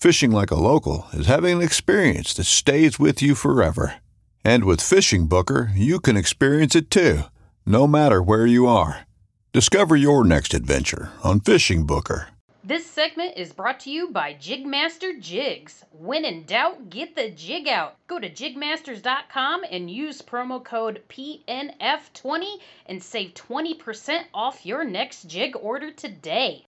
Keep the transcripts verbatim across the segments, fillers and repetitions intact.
Fishing like a local is having an experience that stays with you forever. And with Fishing Booker, you can experience it too, no matter where you are. Discover your next adventure on Fishing Booker. This segment is brought to you by Jigmaster Jigs. When in doubt, get the jig out. Go to jigmasters dot com and use promo code P N F twenty and save twenty percent off your next jig order today.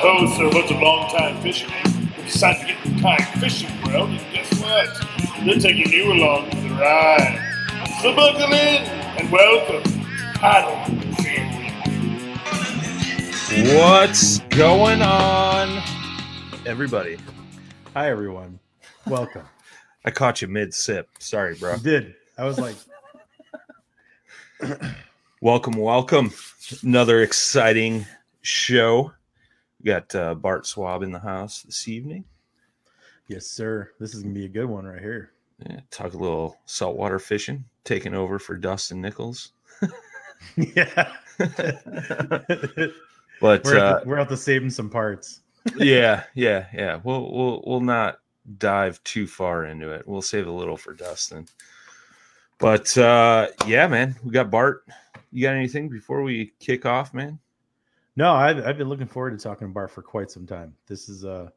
Hosts are a bunch of long-time fishermen who decide to get in the kayak fishing world, and guess what? They're taking you along for the ride. So buckle in and welcome Paddle Fishing. What's going on, everybody? Hi, everyone. Welcome. I caught you mid-sip. Sorry, bro. You did. I was like... welcome, welcome. Another exciting show. We got uh, Bart Swab in the house this evening. Yes, sir. This is going to be a good one right here. Yeah, talk a little saltwater fishing, taking over for Dustin Nichols. yeah. but we're, uh, we're out to save him some parts. yeah, yeah, yeah. We'll, we'll, we'll not dive too far into it. We'll save a little for Dustin. But, uh, yeah, man, we got Bart. You got anything before we kick off, man? No, I've, I've been looking forward to talking to Bart for quite some time. This is uh,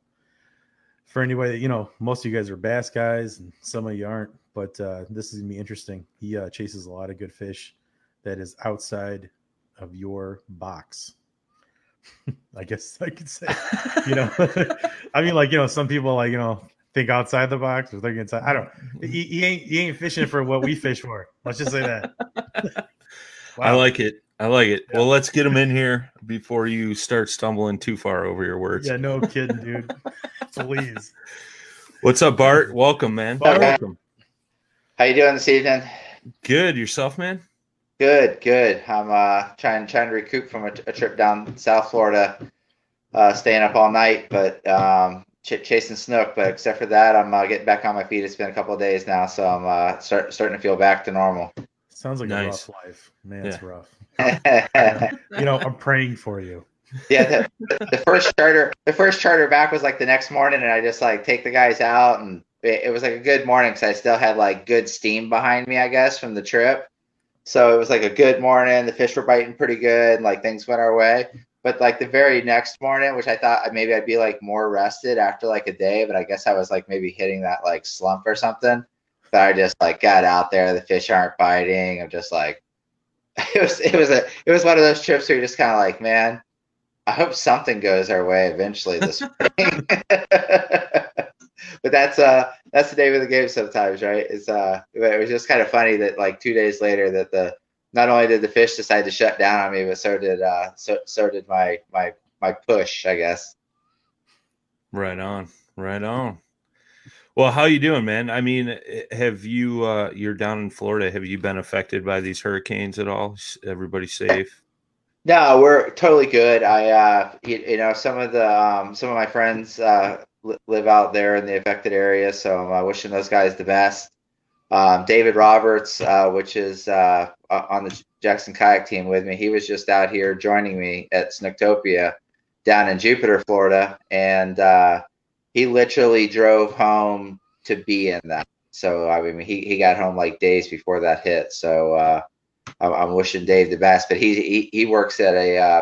for anybody that, you know, most of you guys are bass guys and some of you aren't, but uh, this is going to be interesting. He uh, chases a lot of good fish that is outside of your box. I guess I could say, you know, I mean, like, you know, some people like, you know, think outside the box or think inside. I don't he, he ain't he ain't fishing for what we fish for. Let's just say that. Wow. I like it. I like it. Yeah. Well, let's get him in here before you start stumbling too far over your words. Yeah, no kidding, dude. Please. What's up, Bart? Welcome, man. Bart, welcome. How you doing this evening? Good. Yourself, man? Good, good. I'm uh, trying trying to recoup from a, a trip down South Florida, uh, staying up all night, but um, ch- chasing snook. But except for that, I'm uh, getting back on my feet. It's been a couple of days now, so I'm uh, start, starting to feel back to normal. Sounds like nice. A rough life. Man, yeah. It's rough. You know, I'm praying for you. Yeah, the, the first charter, the first charter back was like the next morning, and I just like take the guys out, and it, it was like a good morning because I still had like good steam behind me, I guess, from the trip. So it was like a good morning. The fish were biting pretty good, and like things went our way. But like the very next morning, which I thought maybe I'd be like more rested after like a day, but I guess I was like maybe hitting that like slump or something. But I just like got out there. The fish aren't biting. I'm just like. It was it was a it was one of those trips where you're just kind of like, man, I hope something goes our way eventually this spring. But that's uh that's the name of the game sometimes, right? It's uh it was just kind of funny that like two days later that the not only did the fish decide to shut down on me, but so did uh, so, so did my my my push, I guess. Right on, right on. Well, how you doing, man? I mean, have you? Uh, you're down in Florida. Have you been affected by these hurricanes at all? Everybody safe? No, we're totally good. I, uh, you, you know, some of the um, some of my friends uh, li- live out there in the affected area, so I'm uh, wishing those guys the best. Um, David Roberts, uh, which is uh, on the Jackson Kayak team with me, he was just out here joining me at Snooktopia down in Jupiter, Florida, and uh, he literally drove home to be in that. So I mean, he he got home like days before that hit. So. Uh, I'm wishing Dave the best, but he he, he works at a uh,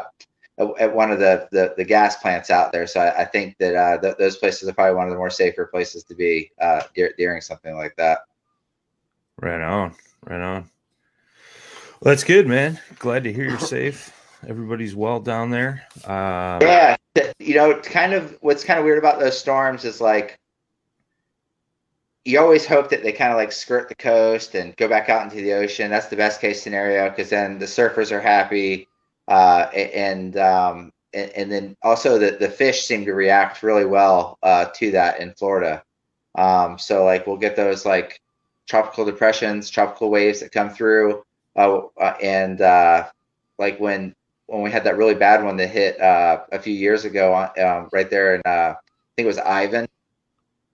at one of the, the, the gas plants out there, so I, I think that uh, th- those places are probably one of the more safer places to be uh, de- during something like that. Right on, right on. Well, that's good, man. Glad to hear you're safe. Everybody's well down there. Uh, yeah, you know, kind of what's kind of weird about those storms is like, you always hope that they kind of like skirt the coast and go back out into the ocean. That's the best case scenario, because then the surfers are happy. Uh, and, um, and and then also the, the fish seem to react really well uh, to that in Florida. Um, so like we'll get those like tropical depressions, tropical waves that come through. Uh, uh, and uh, like when when we had that really bad one that hit uh, a few years ago on, um, right there in, uh, I think it was Ivan.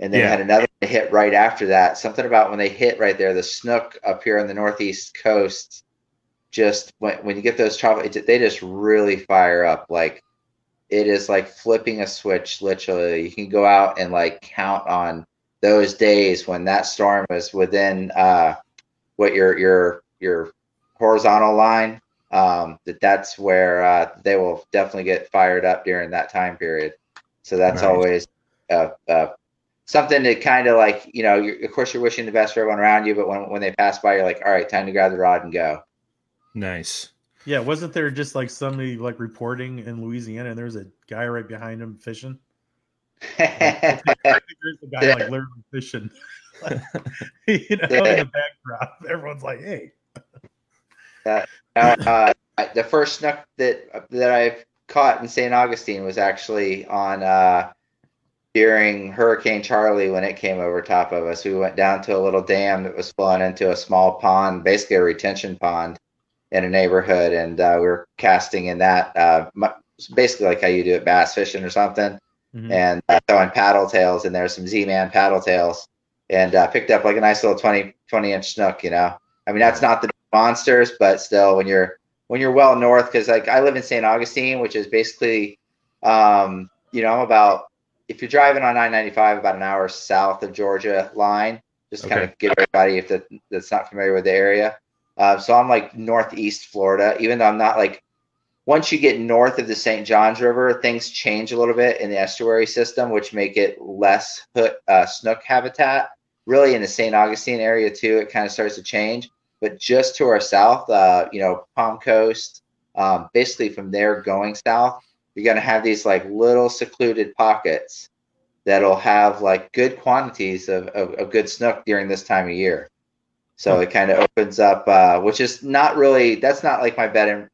And they yeah. had another hit right after that. Something about when they hit right there, the snook up here on the northeast coast, just when, when you get those tropical, they just really fire up. Like it is like flipping a switch. Literally, you can go out and like count on those days when that storm was within uh, what your your your horizontal line. Um, that that's where uh, they will definitely get fired up during that time period. So that's nice. always. Uh, uh, Something to kind of like, you know, you're, of course you're wishing the best for everyone around you, but when when they pass by, you're like, all right, time to grab the rod and go. Nice. Yeah, wasn't there just like somebody like reporting in Louisiana, and there was a guy right behind him fishing? Like, I think there's a guy like literally fishing, like, you know, in the backdrop. Everyone's like, hey. uh, uh, uh, the first snook that that I've caught in Saint Augustine was actually on. Uh, During Hurricane Charlie, when it came over top of us, we went down to a little dam that was flowing into a small pond, basically a retention pond in a neighborhood. And uh, we were casting in that, uh, basically like how you do it bass fishing or something, mm-hmm. and uh, throwing paddle tails in there, some Z-Man paddle tails, and uh, picked up like a nice little twenty, twenty inch snook, you know. I mean, that's not the monsters, but still when you're when you're well north, because like I live in Saint Augustine, which is basically, um, you know, I'm about, if you're driving on I ninety-five, about an hour south of Georgia line, just okay. kind of give everybody if that, that's not familiar with the area. Uh, so I'm like northeast Florida, even though I'm not like, once you get north of the Saint Johns River, things change a little bit in the estuary system, which make it less uh, snook habitat. Really in the Saint Augustine area too, it kind of starts to change. But just to our south, uh, you know, Palm Coast, um, basically from there going south, you're going to have these like little secluded pockets that'll have like good quantities of, of, of good snook during this time of year. So it kind of opens up, uh, which is not really, that's not like my bed and,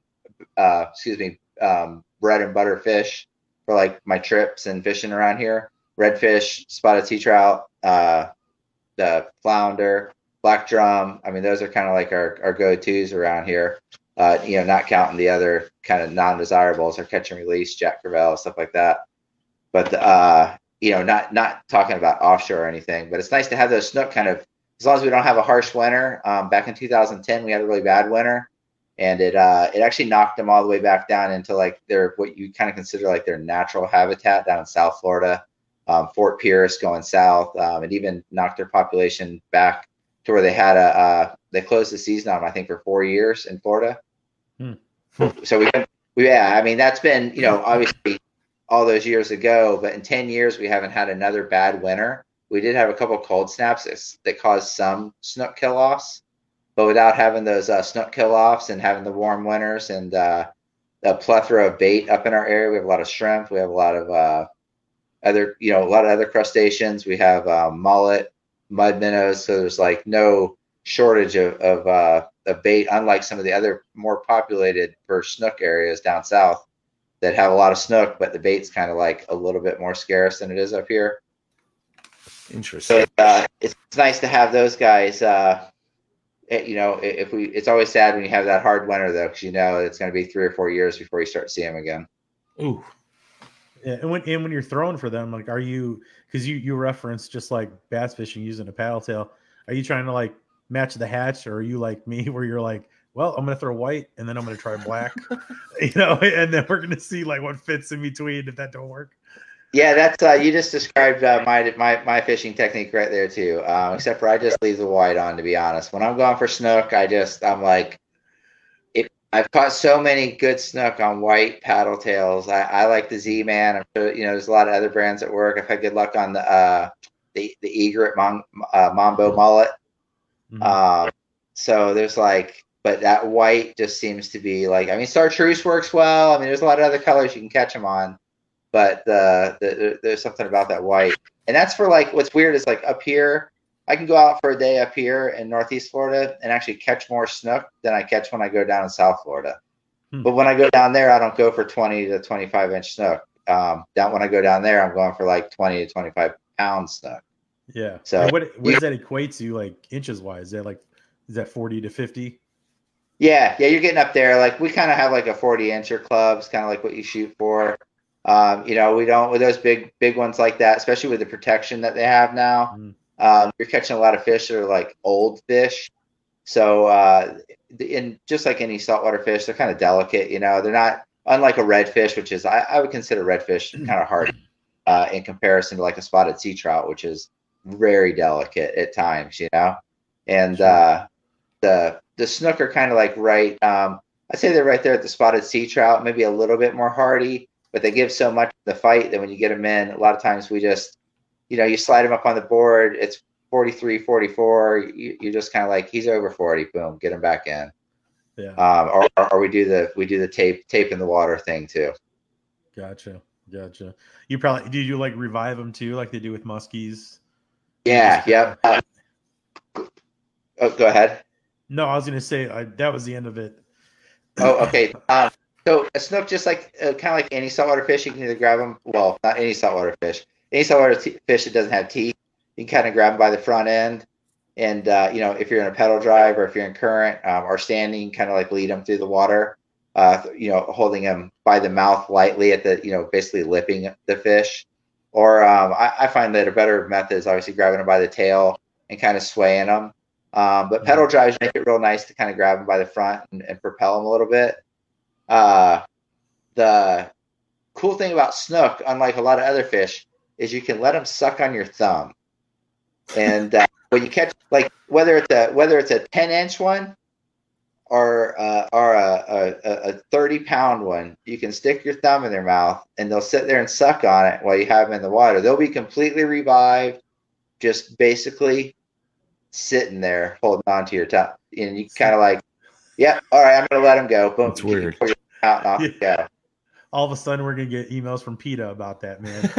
uh, excuse me, um, bread and butter fish for like my trips and fishing around here. Redfish, spotted sea trout, uh, the flounder, black drum. I mean, those are kind of like our, our go-tos around here. Uh, you know, not counting the other kind of non-desirables or catch and release, Jack Crevel, stuff like that. But, uh, you know, not not talking about offshore or anything, but it's nice to have those snook kind of, as long as we don't have a harsh winter. Um, back in two thousand ten, we had a really bad winter, and it uh, it actually knocked them all the way back down into like their, what you kind of consider like their natural habitat down in South Florida, um, Fort Pierce going south, um, and even knocked their population back to where they had a, uh, they closed the season on, I think, for four years in Florida. So we, we, yeah, I mean, that's been, you know, obviously all those years ago, but in ten years, we haven't had another bad winter. We did have a couple of cold snaps that, that caused some snook kill-offs, but without having those uh, snook kill-offs and having the warm winters and uh, a plethora of bait up in our area, we have a lot of shrimp. We have a lot of uh, other, you know, a lot of other crustaceans. We have uh, mullet, mud minnows. So there's like no shortage of, of, uh, of bait, unlike some of the other more populated perch snook areas down south that have a lot of snook, but the bait's kind of like a little bit more scarce than it is up here. Interesting. So uh, it's nice to have those guys. Uh, it, you know, if we, it's always sad when you have that hard winter though, because you know it's going to be three or four years before you start seeing them again. Ooh. Yeah, and when and when you're throwing for them, like, are you, because you you referenced just like bass fishing using a paddle tail, are you trying to like match the hatch, or are you like me where you're like, well, I'm gonna throw white and then I'm gonna try black, you know, and then we're gonna see like what fits in between if that don't work? Yeah, that's uh, you just described uh, my my my fishing technique right there too. Um, except for I just leave the white on, to be honest. When I'm going for snook, I just I'm like. I've caught so many good snook on white paddle tails. I, I like the Z-Man. I'm sure, you know, there's a lot of other brands that work. I've had good luck on the uh, the, the egret mon, uh, Mambo mullet. Mm-hmm. Um, so there's like, but that white just seems to be like, I mean, chartreuse works well. I mean, there's a lot of other colors you can catch them on, but the, the there's something about that white. And that's for like, what's weird is like up here, I can go out for a day up here in Northeast Florida and actually catch more snook than I catch when I go down in South Florida. Hmm. But when I go down there, I don't go for twenty to twenty-five inch snook. Um, down when I go down there, I'm going for like twenty to twenty-five pound snook. Yeah. So and what, what does that equate to, like inches wise? Is that like, is that forty to fifty? Yeah. Yeah. You're getting up there. Like we kind of have like a forty incher club. It's kind of like what you shoot for. Um, you know, we don't with those big, big ones like that, especially with the protection that they have now. Hmm. Um, you're catching a lot of fish that are like old fish. So, uh, in just like any saltwater fish, they're kind of delicate, you know, they're not unlike a redfish, which is, I, I would consider redfish kind of hard, uh, in comparison to like a spotted sea trout, which is very delicate at times, you know, and, uh, the, the snook are kind of like, right. Um, I'd say they're right there at the spotted sea trout, maybe a little bit more hardy, but they give so much the fight that when you get them in, a lot of times we just, you know, you slide him up on the board, it's forty-three, forty-four. You, you're just kind of like, he's over forty. Boom, get him back in. Yeah. Um, or, or, or we do the we do the tape tape in the water thing too. Gotcha, gotcha. You probably do you like revive them too, like they do with muskies? Yeah. Yep. Uh, oh, go ahead. No, I was gonna say I, that was the end of it. Oh, okay. Um, so a snook, just like uh, kind of like any saltwater fish, you can either grab them. Well, not any saltwater fish. Any saltwater t- fish that doesn't have teeth, you can kind of grab them by the front end. And, uh, you know, if you're in a pedal drive or if you're in current um, or standing, you can kind of like lead them through the water, uh, you know, holding them by the mouth lightly at the, you know, basically lipping the fish. Or um, I, I find that a better method is obviously grabbing them by the tail and kind of swaying them. Um, but pedal drives make it real nice to kind of grab them by the front and, and propel them a little bit. Uh, the cool thing about snook, unlike a lot of other fish, is you can let them suck on your thumb. And uh, when you catch, like, whether it's a whether it's a ten inch one or uh, or a, a, a thirty pound one, you can stick your thumb in their mouth and they'll sit there and suck on it while you have them in the water. They'll be completely revived, just basically sitting there holding on to your thumb. And you kind of like, yeah, all right, I'm going to let them go. Boom. That's weird. Pull your thumb out and off you go. All of a sudden, we're gonna get emails from PETA about that, man.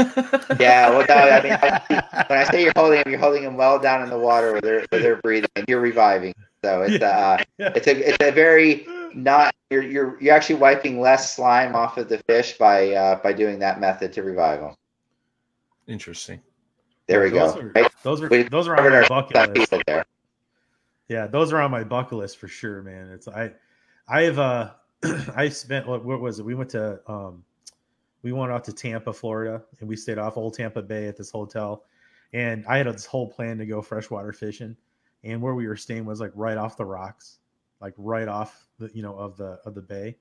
Yeah, well, no, I mean, when I say you're holding them, you're holding them well down in the water where they're where they're breathing, and you're reviving. So it's yeah. uh, it's a it's a very not you're you're you're actually wiping less slime off of the fish by uh, by doing that method to revive them. Interesting. There we those go. Are, right? Those are we, those are on my bucket list. There. Yeah, those are on my bucket list for sure, man. It's I I have a. Uh, I spent what, what was it? We went to um, we went out to Tampa, Florida, and we stayed off Old Tampa Bay at this hotel. And I had this whole plan to go freshwater fishing, and where we were staying was like right off the rocks, like right off the you know of the of the bay.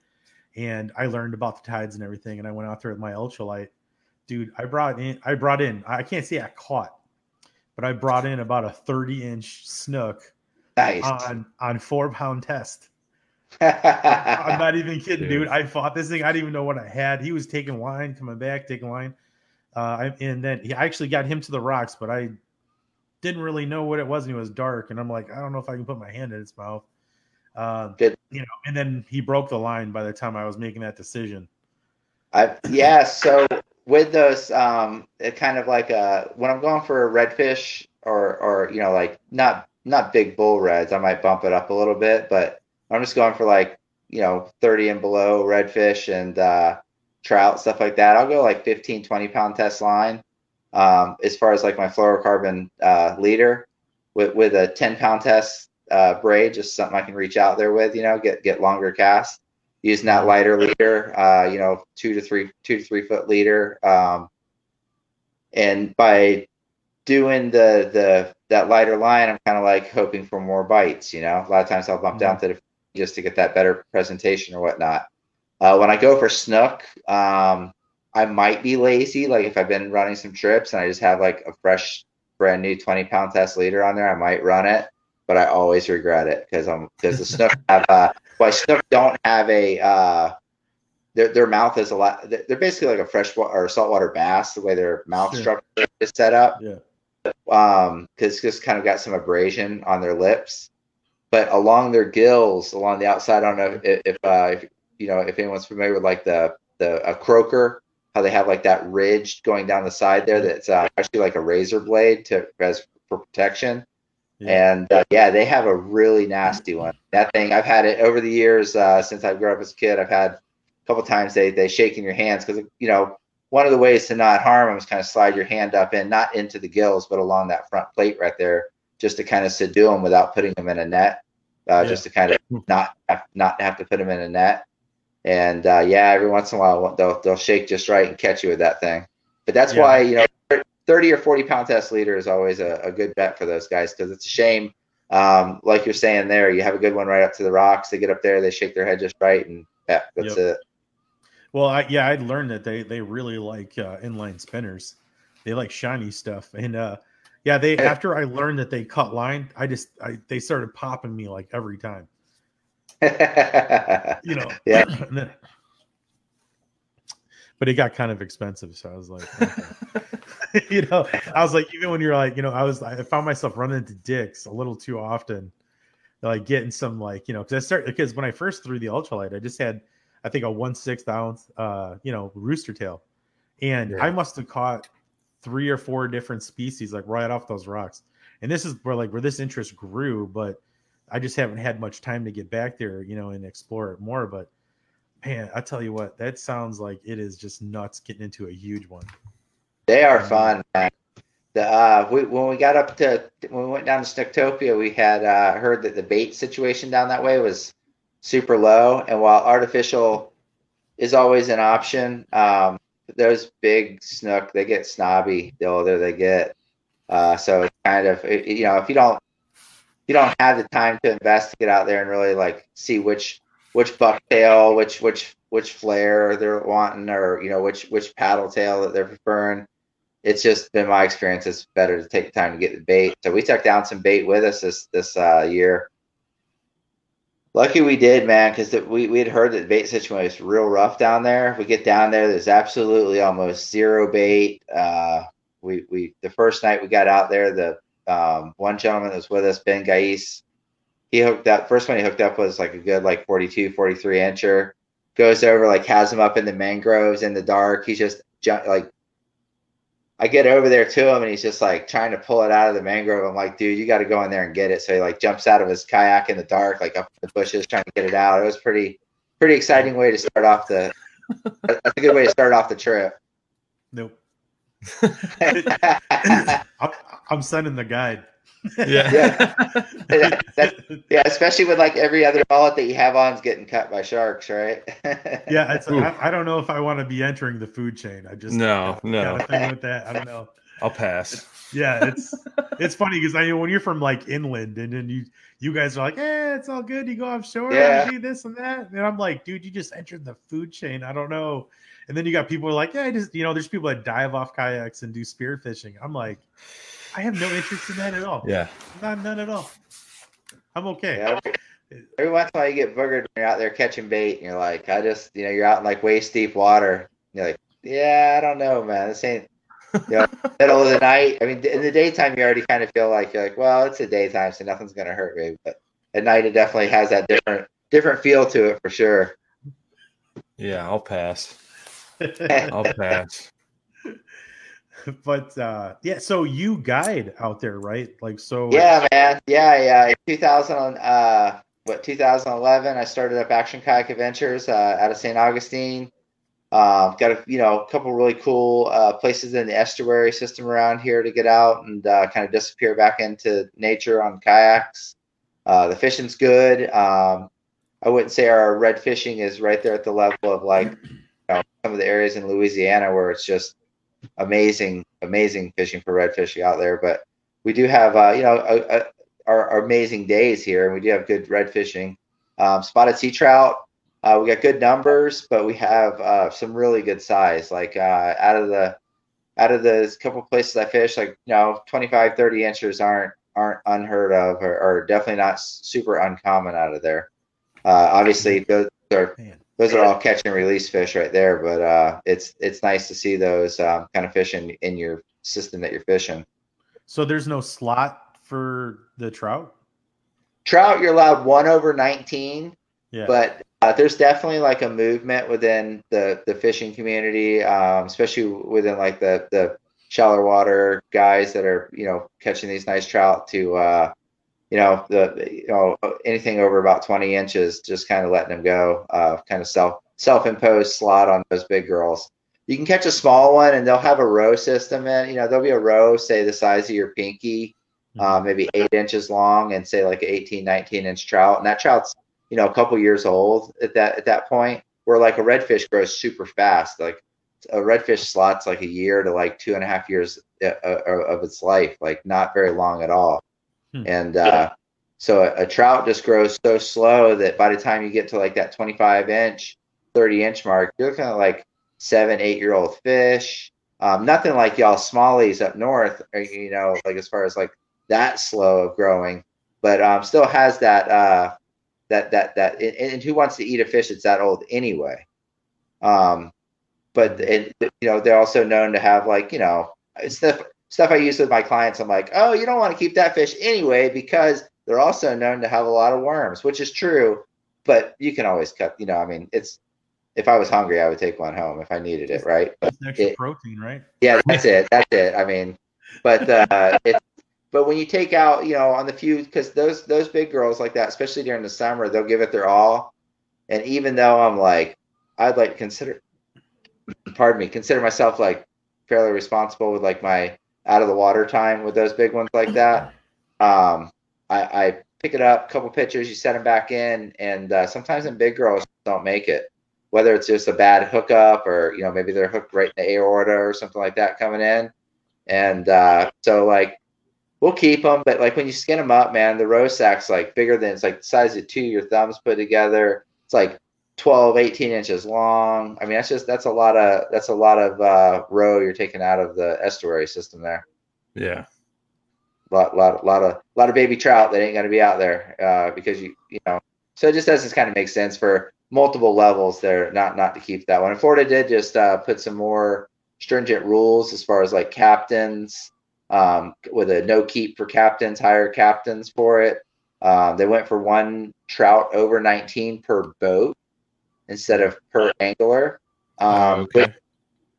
And I learned about the tides and everything, and I went out there with my ultralight, dude. I brought in, I brought in, I can't say I caught, but I brought in about a thirty inch snook. Nice. on on four pound test. I'm not even kidding, dude. dude. I fought this thing. I didn't even know what I had. He was taking line, coming back, taking line. Uh, and then he, I actually got him to the rocks, but I didn't really know what it was. And it was dark. And I'm like, I don't know if I can put my hand in his mouth. Uh, Good. You know, and then he broke the line by the time I was making that decision. I, yeah. So with those, um, it kind of like, uh, when I'm going for a redfish or, or, you know, like not not big bull reds. I might bump it up a little bit, but I'm just going for like, you know, thirty and below redfish and uh, trout, stuff like that. I'll go like fifteen, twenty pound test line. Um, as far as like my fluorocarbon uh, leader with, with a ten pound test uh, braid, just something I can reach out there with, you know, get, get longer casts using that lighter leader, uh, you know, two to three, two to three foot leader. Um, and by doing the, the, that lighter line, I'm kind of like hoping for more bites, you know, a lot of times I'll bump mm-hmm. down to the just to get that better presentation or whatnot. Uh, when I go for snook, um, I might be lazy. Like if I've been running some trips and I just have like a fresh, brand new twenty pound test leader on there, I might run it, but I always regret it because I'm because the snook have uh, well, snook don't have a uh, their their mouth is a lot. They're basically like a freshwater or saltwater bass the way their mouth yeah. structure is set up. Yeah, um, because it's just kind of got some abrasion on their lips. But along their gills, along the outside, I don't know if, if, uh, if you know if anyone's familiar with like the the a croaker, how they have like that ridge going down the side there. That's uh, actually like a razor blade to as for protection. Yeah. And uh, yeah, they have a really nasty one. That thing, I've had it over the years uh, since I grew up as a kid. I've had a couple times they they shake in your hands because you know one of the ways to not harm them is kind of slide your hand up in, not into the gills, but along that front plate right there, just to kind of subdue them without putting them in a net, uh, yeah. just to kind of not have, not have to put them in a net. And uh, yeah, every once in a while they'll they'll shake just right and catch you with that thing. But that's yeah. why you know thirty or forty pound test leader is always a, a good bet for those guys because it's a shame. Um, like you're saying there, you have a good one right up to the rocks. They get up there, they shake their head just right, and yeah, that's yep. it. Well, I, yeah, I learned that they they really like uh, inline spinners. They like shiny stuff and. Uh, Yeah, they after I learned that they cut line, I just I, they started popping me like every time. You know, yeah. Then, but it got kind of expensive, so I was like, okay. You know, I was like, even when you're like, you know, I was I found myself running into dicks a little too often, like getting some like you know, because I started because when I first threw the ultralight, I just had I think a one sixth ounce, uh, you know, rooster tail, and yeah. I must have caught three or four different species like right off those rocks. And this is where like where this interest grew, but I just haven't had much time to get back there, you know, and explore it more. But man, I tell you what, that sounds like it is just nuts getting into a huge one. They are fun, man. The uh we, when we got up to when we went down to Snooktopia, we had uh heard that the bait situation down that way was super low, and while artificial is always an option, um those big snook, they get snobby the older they get. Uh, so it's kind of, it, you know, if you don't, you don't have the time to invest to get out there and really like see which, which bucktail, which, which, which flare they're wanting, or, you know, which, which paddle tail that they're preferring. It's just been my experience. It's better to take the time to get the bait. So we took down some bait with us this, this uh, year. Lucky we did, man, because we, we had heard that the bait situation was real rough down there. We get down there, there's absolutely almost zero bait. Uh, we we the first night we got out there, the um, one gentleman that was with us, Ben Gais, he hooked up. First one he hooked up was like a good like forty-two, forty-three incher. Goes over, like has him up in the mangroves in the dark. He's just like, I get over there to him and he's just like trying to pull it out of the mangrove. I'm like, dude, you got to go in there and get it. So he like jumps out of his kayak in the dark, like up in the bushes, trying to get it out. It was pretty, pretty exciting way to start off the, that's a good way to start off the trip. Nope. I'm, I'm sending the guide. Yeah. Yeah. That, that, yeah. Especially with like every other mullet that you have on is getting cut by sharks, right? Yeah. It's, I, I don't know if I want to be entering the food chain. I just, no, I, no. Got a thing with that. I don't know. I'll pass. Yeah. It's, it's funny because I mean, when you're from like inland and then you, you guys are like, eh, it's all good. You go offshore, yeah. You do this and that. And I'm like, dude, you just entered the food chain. I don't know. And then you got people who are like, yeah, I just, you know, there's people that dive off kayaks and do spear fishing. I'm like, I have no interest in that at all. Yeah. Not, none at all. I'm okay. Yeah, every once in a while you get boogered when you're out there catching bait and you're like, I just, you know, you're out in like waist deep water. You're like, yeah, I don't know, man. This ain't, you know, middle of the night. I mean, in the daytime, you already kind of feel like you're like, well, it's the daytime, so nothing's going to hurt me. But at night, it definitely has that different, different feel to it for sure. Yeah, I'll pass. I'll pass. But uh, yeah, so you guide out there, right? Like, so. Yeah, man. Yeah, yeah. two thousand, uh, what two thousand eleven, I started up Action Kayak Adventures uh, out of Saint Augustine. Uh, got a you know a couple really cool uh, places in the estuary system around here to get out and uh, kind of disappear back into nature on kayaks. Uh, the fishing's good. Um, I wouldn't say our red fishing is right there at the level of like you know, some of the areas in Louisiana where it's just amazing, amazing fishing for red fishing out there. But we do have, uh, you know, a, a, our, our amazing days here, and we do have good red fishing. Um, spotted sea trout. Uh, we got good numbers, but we have uh, some really good size. Like uh, out of the out of the couple places I fish, like you know, twenty-five, thirty inches aren't aren't unheard of, or, or definitely not super uncommon out of there. Uh, obviously, those are those are all catch and release fish right there, but uh, it's it's nice to see those um, kind of fish in, in your system that you're fishing. So there's no slot for the trout. Trout, you're allowed one over nineteen. Yeah, but Uh, there's definitely like a movement within the, the fishing community, um, especially within like the, the shallow water guys that are, you know, catching these nice trout to, uh, you know, the, you know, anything over about twenty inches, just kind of letting them go, uh, kind of self, self-imposed slot on those big girls. You can catch a small one and they'll have a row system in, you know, there'll be a row, say the size of your pinky, uh, maybe eight inches long and say like eighteen, nineteen inch trout. And that trout's, you know, a couple years old at that at that point, where like a redfish grows super fast. Like a redfish slots like a year to like two and a half years of its life, like not very long at all. Hmm. And uh, yeah. so a, a trout just grows so slow that by the time you get to like that twenty-five inch, thirty inch mark, you're kind of like seven, eight year old fish. Um, nothing like y'all smallies up north, or, you know, like as far as like that slow of growing, but um, still has that. Uh, That that that and, and who wants to eat a fish that's that old anyway? Um, but it, you know they're also known to have like you know stuff stuff I use with my clients. I'm like, oh, you don't want to keep that fish anyway because they're also known to have a lot of worms, which is true. But you can always cut. You know, I mean, it's if I was hungry, I would take one home if I needed it, right? But that's extra it, protein, right? Yeah, that's it. That's it. I mean, but uh, it's. But when you take out, you know, on the few, because those those big girls like that, especially during the summer, they'll give it their all. And even though I'm like, I'd like to consider, pardon me, consider myself like fairly responsible with like my out of the water time with those big ones like that. Um, I, I pick it up, couple pitches, you set them back in, and uh, sometimes in big girls don't make it. Whether it's just a bad hookup or you know maybe they're hooked right in the aorta or something like that coming in, and uh, so like. We'll keep them, but like when you skin them up, man, the row sack's like bigger than it's like the size of two your thumbs put together. It's like twelve, eighteen inches long. I mean, that's just that's a lot of that's a lot of uh, row you're taking out of the estuary system there. Yeah, lot lot lot of lot of baby trout that ain't gonna be out there uh, because you you know. So it just doesn't kind of make sense for multiple levels there not not to keep that one. And Florida did just uh, put some more stringent rules as far as like captains. Um, with a no keep for captains, hire captains for it. Um, they went for one trout over nineteen per boat instead of per angler. Um, okay. which,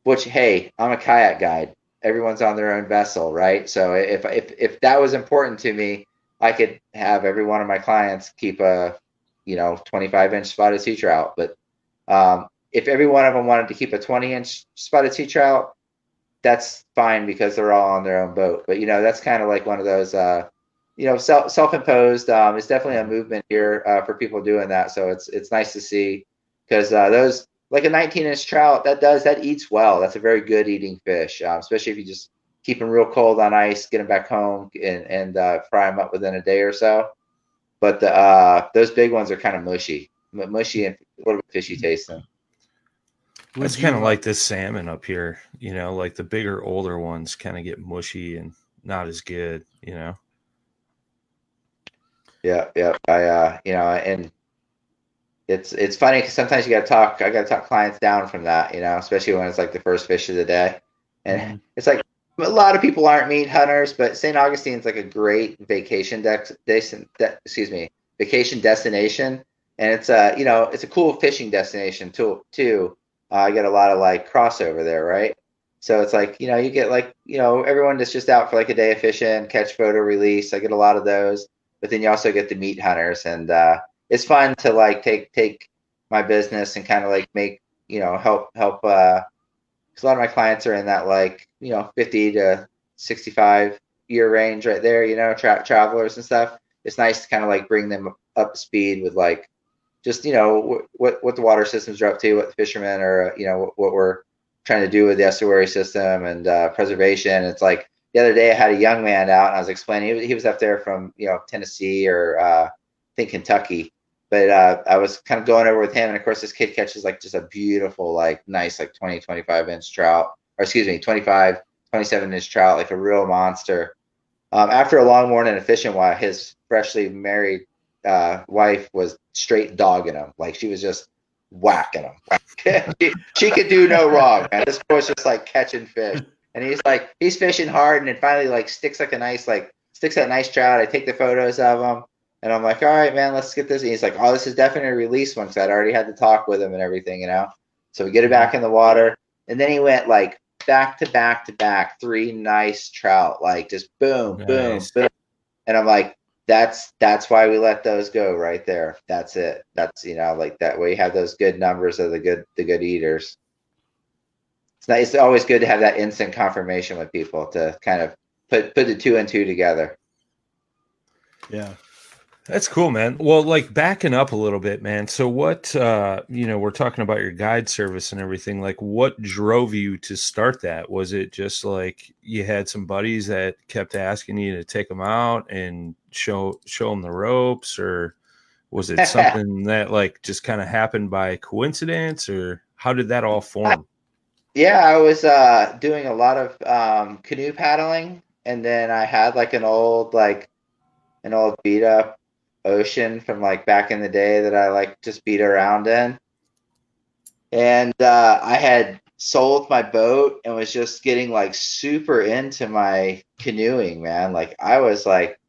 which, hey, I'm a kayak guide. Everyone's on their own vessel, right? So if if if that was important to me, I could have every one of my clients keep a, you know, twenty-five inch spotted sea trout. But um, if every one of them wanted to keep a twenty inch spotted sea trout, that's fine because they're all on their own boat. But, you know, that's kind of like one of those, uh, you know, self, self-imposed. Um, it's definitely a movement here uh, for people doing that. So it's it's nice to see because uh, those like a nineteen inch trout that does that eats well. That's a very good eating fish, um, especially if you just keep them real cold on ice, get them back home and, and uh, fry them up within a day or so. But the, uh, those big ones are kind of mushy, M- mushy and a little bit fishy tasting. It's kind of like this salmon up here, you know, like the bigger, older ones kind of get mushy and not as good, you know? Yeah. Yeah. I, uh, you know, and it's, it's funny because sometimes you got to talk, I got to talk clients down from that, you know, especially when it's like the first fish of the day. And mm-hmm. It's like a lot of people aren't meat hunters, but Saint Augustine's like a great vacation, de- de- de- excuse me, vacation destination. And it's a, uh, you know, it's a cool fishing destination too, too. Uh, I get a lot of like crossover there, right? So it's like, you know, you get like, you know, everyone that's just out for like a day of fishing, catch, photo, release. I get a lot of those, but then you also get the meat hunters, and uh, it's fun to like take take my business and kind of like make, you know, help help. Uh, Cause a lot of my clients are in that like, you know, fifty to sixty-five year range right there, you know, tra travelers and stuff. It's nice to kind of like bring them up to speed with like, just, you know, what what the water systems are up to, what the fishermen are, you know, what, what we're trying to do with the estuary system and uh, preservation. It's like the other day I had a young man out and I was explaining, he was, he was up there from, you know, Tennessee or uh, I think Kentucky, but uh, I was kind of going over with him. And of course this kid catches like just a beautiful, like nice, like twenty, twenty-five inch trout, or excuse me, twenty-five, twenty-seven inch trout, like a real monster. Um, after a long morning of fishing while his freshly married uh, wife was straight dogging him. Like she was just whacking him. she, she could do no wrong, man. This boy's just like catching fish, and he's like he's fishing hard, and then finally like sticks like a nice like sticks that nice trout. I take the photos of him, and I'm like, all right, man, let's get this. And he's like, oh, this is definitely a release one, because I'd already had the talk with him and everything, you know. So we get it back in the water, and then he went like back to back to back three nice trout, like just boom, nice. boom, boom, and I'm like, That's that's why we let those go right there. That's it. That's, you know, like that way you have those good numbers of the good the good eaters. It's nice. It's always good to have that instant confirmation with people to kind of put put the two and two together. Yeah, that's cool, man. Well, like backing up a little bit, man. So what? Uh, you know, we're talking about your guide service and everything. Like, what drove you to start that? Was it just like you had some buddies that kept asking you to take them out and show show them the ropes, or was it something that like just kind of happened by coincidence, or how did that all form? Yeah, I was uh doing a lot of um canoe paddling, and then I had like an old like an old beat up Ocean from like back in the day that I like just beat around in, and uh I had sold my boat and was just getting like super into my canoeing, man. Like I was like,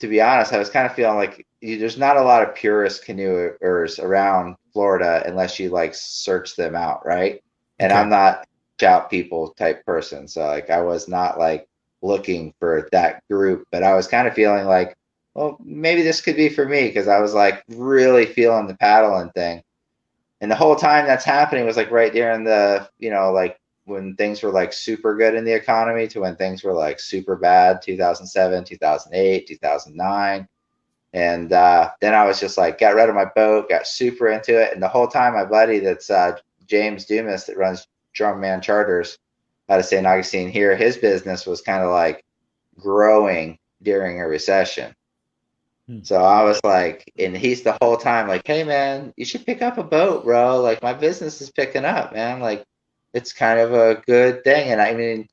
to be honest, I was kind of feeling like you, there's not a lot of purist canoers around Florida unless you like search them out, right? And okay. I'm not shout people type person, so like I was not like looking for that group, but I was kind of feeling like, well, maybe this could be for me, because I was like really feeling the paddling thing. And the whole time that's happening was like right there in the, you know, like when things were like super good in the economy to when things were like super bad, two thousand seven, two thousand eight, two thousand nine. And uh, then I was just like, got rid of my boat, got super into it. And the whole time my buddy that's uh, James Dumas that runs Drum Man Charters out of Saint Augustine here, his business was kind of like growing during a recession. Hmm. So I was like, and he's the whole time like, hey man, you should pick up a boat, bro. Like my business is picking up, man. Like, it's kind of a good thing. And I mean,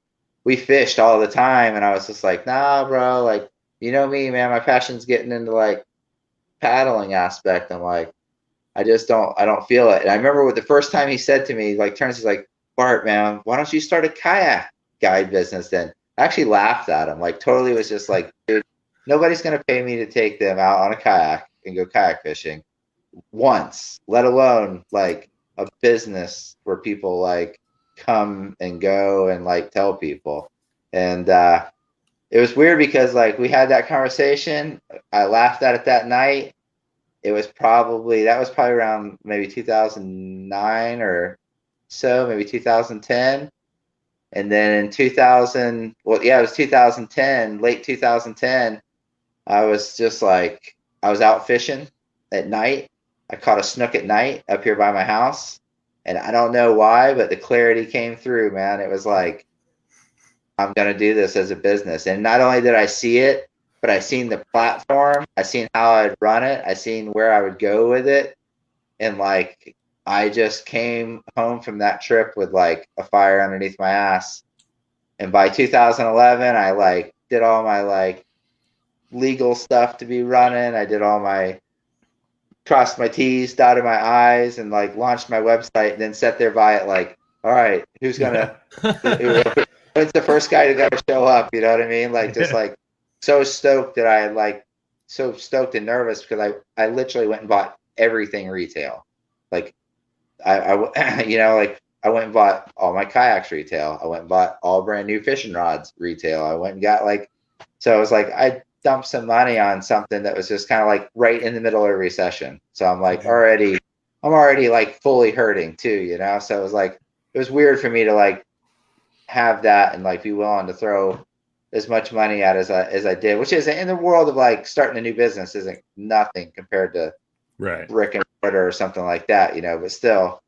we fished all the time, and I was just like, nah, bro, like, you know me, man, my passion's getting into like paddling aspect. I'm like, I just don't, I don't feel it. And I remember what the first time he said to me, like turns, he's like, Bart, man, why don't you start a kayak guide business then? I actually laughed at him. Like totally was just like, dude, nobody's going to pay me to take them out on a kayak and go kayak fishing once, let alone like a business where people like come and go and like tell people. And uh it was weird because like we had that conversation, I laughed at it that night. It was probably that was probably around maybe two thousand nine or so, maybe two thousand ten. And then in two thousand, well yeah, it was two thousand ten, late two thousand ten, I was just like, I was out fishing at night. I caught a snook at night up here by my house. And I don't know why, but the clarity came through, man. It was like, I'm going to do this as a business. And not only did I see it, but I seen the platform. I seen how I'd run it. I seen where I would go with it. And, like, I just came home from that trip with, like, a fire underneath my ass. And by two thousand eleven, I, like, did all my, like, legal stuff to be running. I did all my... crossed my T's, dotted my I's, and like launched my website, and then sat there by it like, all right, who's gonna when's the first guy to gotta show up? You know what I mean? Like just like so stoked that I like so stoked and nervous because I, I literally went and bought everything retail. Like I, I you know, like I went and bought all my kayaks retail. I went and bought all brand new fishing rods retail. I went and got like, so I was like, I dumped some money on something that was just kind of like right in the middle of a recession. So I'm like already, I'm already like fully hurting too, you know? So it was like, it was weird for me to like have that and like be willing to throw as much money out as I, as I did, which is in the world of like starting a new business isn't nothing compared to right. brick and mortar or something like that, you know, but still.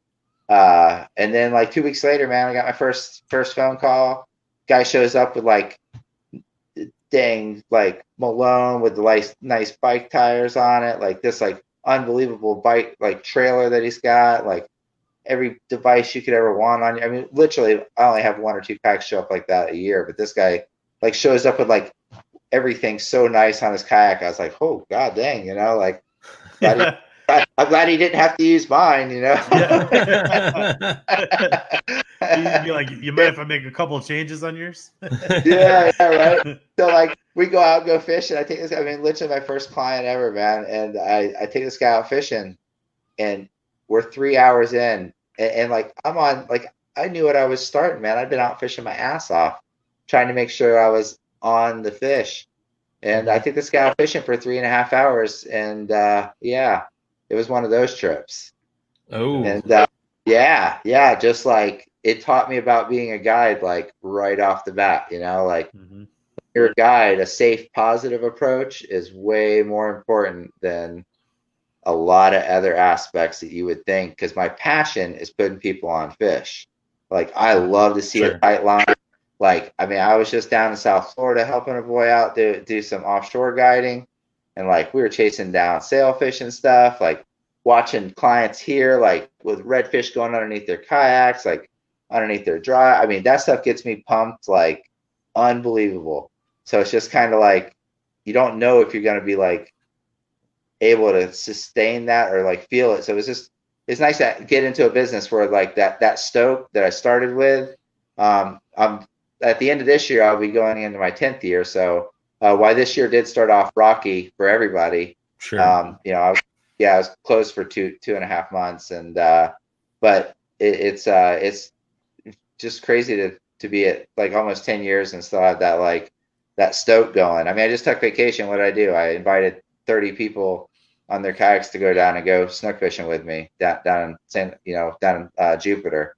Uh, and then like two weeks later, man, I got my first, first phone call. Guy shows up with like, dang, like Malone with the nice, nice bike tires on it. Like this, like unbelievable bike, like trailer that he's got, like every device you could ever want on you. I mean, literally I only have one or two packs show up like that a year, but this guy like shows up with like everything so nice on his kayak. I was like, oh God, dang, you know, like, yeah. I'm glad he didn't have to use mine, you know. Yeah. You'd be like, you mind if I make a couple of changes on yours? yeah, yeah, right. So like, we go out and go fishing. I take this guy. I mean, literally my first client ever, man. And I, I take this guy out fishing, and we're three hours in, and, and like I'm on, like I knew what I was starting, man. I'd been out fishing my ass off, trying to make sure I was on the fish. And I took this guy out fishing for three and a half hours, and uh, yeah. It was one of those trips. Oh, and uh, yeah, yeah. Just like it taught me about being a guide, like right off the bat, you know, like mm-hmm. your guide, a safe, positive approach is way more important than a lot of other aspects that you would think. Cause my passion is putting people on fish. Like I love to see sure. a tight line. Like, I mean, I was just down in South Florida helping a boy out do, do some offshore guiding. And like we were chasing down sailfish and stuff, like watching clients here, like with redfish going underneath their kayaks, like underneath their dry. I mean, that stuff gets me pumped, like unbelievable. So it's just kind of like, you don't know if you're going to be like able to sustain that or like feel it. So it's just, it's nice to get into a business where like that, that stoke that I started with, um, I'm at the end of this year, I'll be going into my tenth year. So Uh, why this year did start off rocky for everybody. Sure. Um, you know, I was, yeah, I was closed for two, two and a half months. And, uh, but it, it's, uh, it's just crazy to, to be at like almost ten years and still have that, like that stoke going. I mean, I just took vacation. What did I do? I invited thirty people on their kayaks to go down and go snook fishing with me down, down in San, you know, down in uh, Jupiter.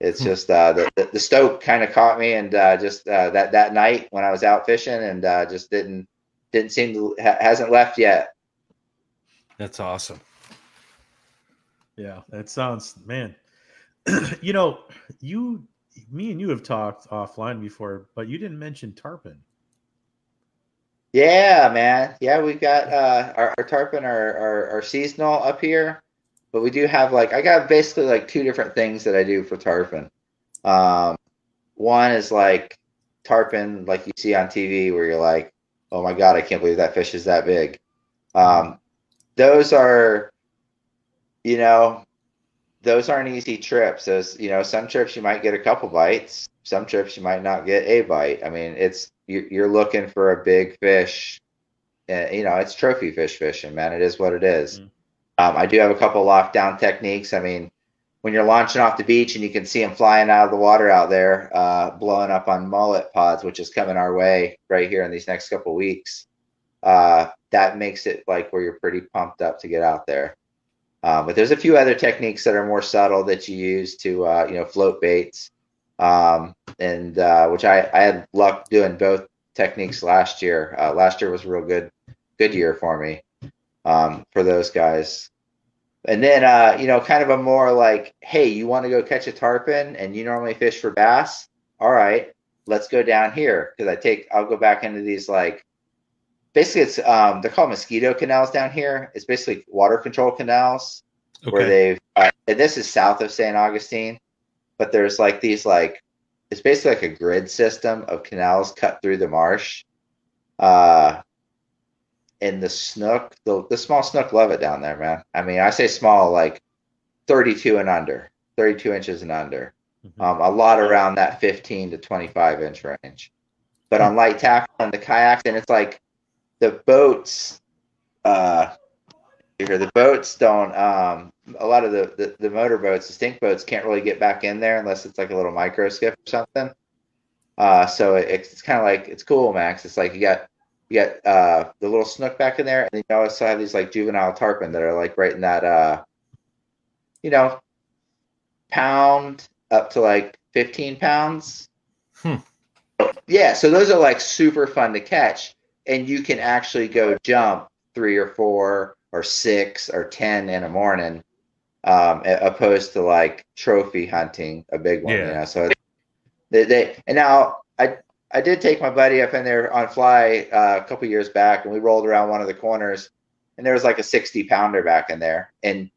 It's just uh, the, the, the stoke kind of caught me, and uh, just uh, that that night when I was out fishing, and uh, just didn't didn't seem to ha hasn't left yet. That's awesome. Yeah, that sounds, man. You know, you, me, and you have talked offline before, but you didn't mention tarpon. Yeah, man. Yeah, we've got uh, our, our tarpon are, are, are seasonal up here. But we do have like, I got basically like two different things that I do for tarpon. Um, one is like tarpon, like you see on T V where you're like, oh my God, I can't believe that fish is that big. Um, those are, you know, those aren't easy trips. Those, you know, some trips you might get a couple bites. Some trips you might not get a bite. I mean, it's, you're looking for a big fish, and you know, it's trophy fish fishing, man. It is what it is. Mm. Um, I do have a couple lockdown techniques. I mean, when you're launching off the beach and you can see them flying out of the water out there, uh, blowing up on mullet pods, which is coming our way right here in these next couple of weeks, uh, that makes it like where you're pretty pumped up to get out there. Um, but there's a few other techniques that are more subtle that you use to, uh, you know, float baits. Um, and uh, which I, I had luck doing both techniques last year. Uh, last year was a real good, good year for me. Um, for those guys. And then, uh, you know, kind of a more like, hey, you want to go catch a tarpon and you normally fish for bass? All right, let's go down here. Cause I take, I'll go back into these, like, basically it's, um, they're called mosquito canals down here. It's basically water control canals. Okay. Where they've, uh, and this is south of Saint Augustine, but there's like these, like, it's basically like a grid system of canals cut through the marsh. Uh, And the snook, the, the small snook love it down there, man. I mean, I say small, like thirty-two and under, thirty-two inches and under. Mm-hmm. Um, a lot around that fifteen to twenty-five inch range. But mm-hmm. on light tackle and the kayaks, and it's like the boats, uh, the boats don't, um, a lot of the, the, the motor boats, the stink boats, can't really get back in there unless it's like a little micro skiff or something. Uh, so it, it's kind of like, it's cool, Max. It's like you got you got uh, the little snook back in there, and then you also have these like juvenile tarpon that are like right in that, uh, you know, pound up to like fifteen pounds. Hmm. Yeah, so those are like super fun to catch, and you can actually go jump three or four or six or ten in a morning, um, opposed to like trophy hunting a big one. Yeah. You know, so it's, they, they and now I I did take my buddy up in there on fly uh, a couple years back, and we rolled around one of the corners, and there was like a sixty pounder back in there, and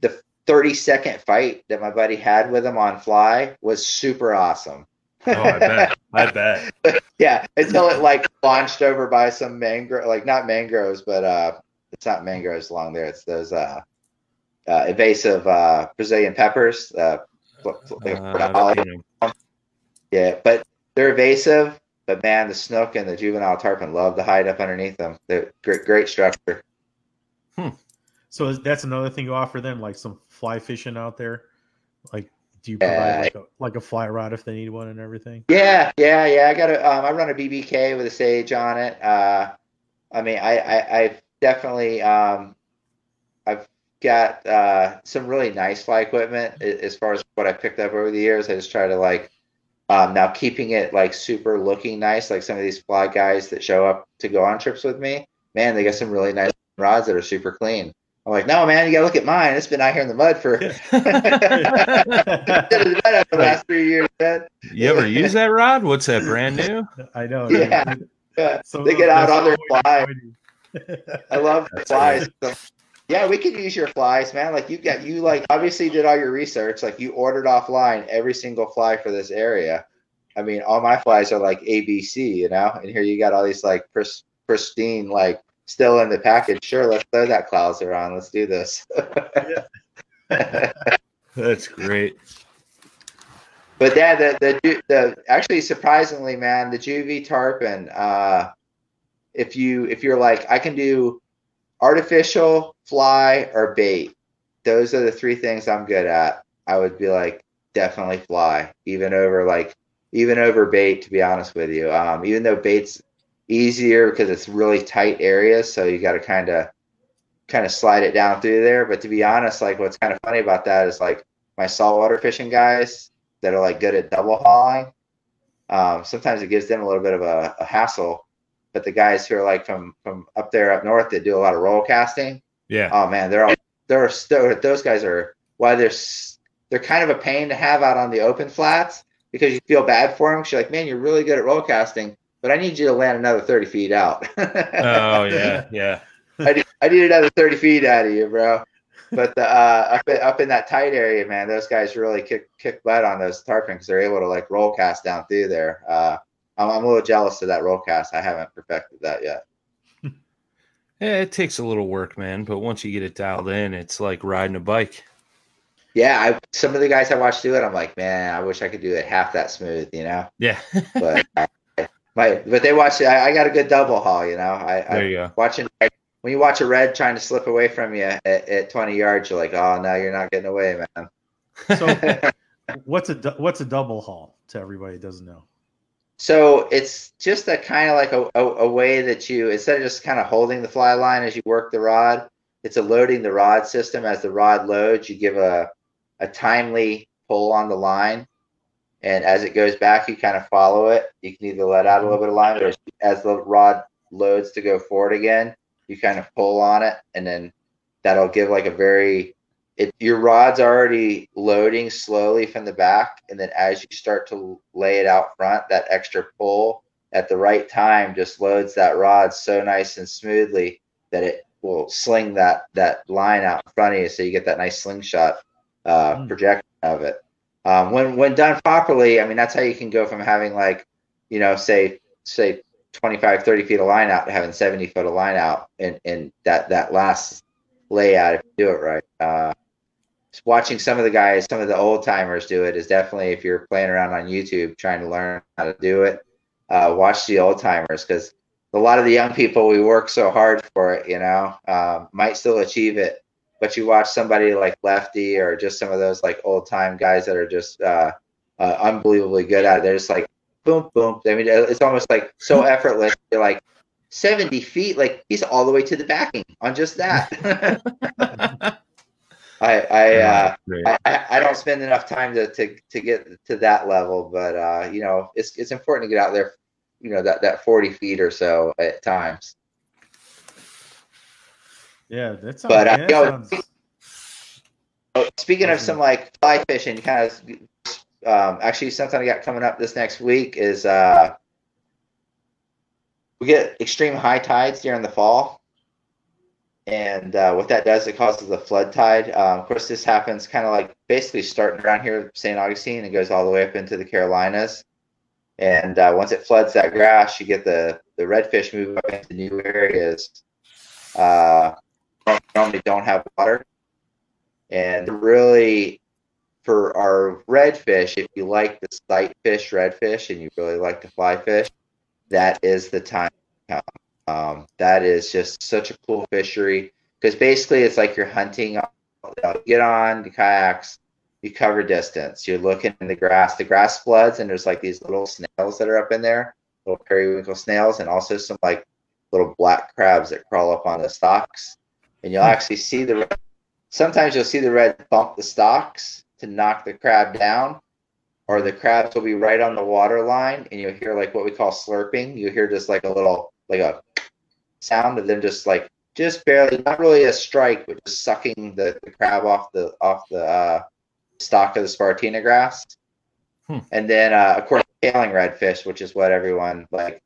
the thirty second fight that my buddy had with him on fly was super awesome. Oh, I bet. I bet. Yeah, until it like launched over by some mangrove, like not mangroves, but uh, it's not mangroves along there. It's those uh, uh, invasive uh, Brazilian peppers. Uh, uh, yeah, but they're invasive. But man, the snook and the juvenile tarpon love to hide up underneath them. They're great, great structure. Hmm. So that's another thing you offer them, like some fly fishing out there, like. Do you provide uh, like, a, like a fly rod if they need one and everything? Yeah, yeah, yeah. I got a, um, I run a B B K with a Sage on it. Uh, I mean, I, I, I've definitely, um, I've got uh, some really nice fly equipment as far as what I picked up over the years. I just try to like, um, now keeping it like super looking nice. Like some of these fly guys that show up to go on trips with me, man, they got some really nice rods that are super clean. I'm like, no, man, you got to look at mine. It's been out here in the mud for the last three years. Man. You ever use that rod? What's that, brand new? I know. Yeah. Yeah. So they get out on their fly. I love the flies. So, yeah, we could use your flies, man. Like you got, you like obviously did all your research. Like you ordered offline every single fly for this area. I mean, all my flies are like A B C, you know, and here you got all these like pris- pristine, like, still in the package. Sure, let's throw that Clouser on. Let's do this. That's great. But yeah, the, the the actually surprisingly, man, the juvie tarpon. Uh, if you if you're like, I can do artificial, fly, or bait. Those are the three things I'm good at. I would be like definitely fly, even over like even over bait. To be honest with you, um, even though bait's easier because it's really tight areas, so you got to kind of kind of slide it down through there. But to be honest, like what's kind of funny about that is like my saltwater fishing guys that are like good at double hauling, um sometimes it gives them a little bit of a, a hassle. But the guys who are like from from up there up north that do a lot of roll casting, yeah, oh man, they're all they're still those guys are why they're they're kind of a pain to have out on the open flats, because you feel bad for them. She's like, man, you're really good at roll casting, but I need you to land another thirty feet out. Oh, yeah, yeah. I, need, I need another thirty feet out of you, bro. But the, uh, up, up in that tight area, man, those guys really kick kick butt on those tarpon because they're able to, like, roll cast down through there. Uh, I'm, I'm a little jealous of that roll cast. I haven't perfected that yet. Yeah, it takes a little work, man, but once you get it dialed in, it's like riding a bike. Yeah, I, some of the guys I watch do it, I'm like, man, I wish I could do it half that smooth, you know? Yeah. But uh, My, but they watch it. I, I got a good double haul, you know. I, there you I, go. Watching when you watch a red trying to slip away from you at, at twenty yards, you're like, oh no, you're not getting away, man. So, what's a what's a double haul to everybody that doesn't know? So it's just a kind of like a, a, a way that you, instead of just kind of holding the fly line as you work the rod, it's a loading the rod system. As the rod loads, you give a a timely pull on the line. And as it goes back, you kind of follow it. You can either let out a little bit of line, but as the rod loads to go forward again, you kind of pull on it, and then that'll give like a very it, – your rod's already loading slowly from the back, and then as you start to lay it out front, that extra pull at the right time just loads that rod so nice and smoothly that it will sling that, that line out in front of you, so you get that nice slingshot uh, mm. projection of it. Um, when when done properly, I mean, that's how you can go from having like, you know, say say twenty-five, thirty feet of line out to having seventy foot of line out in, in that, that last layout if you do it right. Uh, watching some of the guys, some of the old timers do it is definitely, if you're playing around on YouTube trying to learn how to do it, uh, watch the old timers, because a lot of the young people, we work so hard for it, you know, uh, might still achieve it. but you watch somebody like Lefty or just some of those like old time guys that are just uh, uh, unbelievably good at it. They're just like, boom, boom. I mean, it's almost like so effortless. You're like, seventy feet, like he's all the way to the backing on just that. I I, uh, I I don't spend enough time to, to to get to that level, but uh, you know, it's it's important to get out there, you know, that that forty feet or so at times. Yeah, that's. But yeah, uh, you know, sounds... speaking of some like fly fishing, kind of um, actually something I got coming up this next week is. Uh, We get extreme high tides during the fall, and uh, what that does, it causes a flood tide. Um, of course, this happens kind of like basically starting around here, Saint Augustine, and goes all the way up into the Carolinas. And uh, once it floods that grass, you get the, the redfish move up into new areas. Uh, normally don't have water. And really, for our redfish, if you like the sight fish redfish and you really like to fly fish, that is the time to come. Um, that is just such a cool fishery because basically it's like you're hunting. You know, get on the kayaks, you cover distance. You're looking in the grass. The grass floods, and there's like these little snails that are up in there, little periwinkle snails, and also some like little black crabs that crawl up on the stalks. And you'll actually see the red. Sometimes you'll see the red bump the stalks to knock the crab down. Or the crabs will be right on the water line, and you'll hear like what we call slurping. You hear just like a little, like a sound of them just like just barely, not really a strike, but just sucking the, the crab off the off the uh, stalk of the spartina grass. Hmm. And then, uh, of course, tailing redfish, which is what everyone like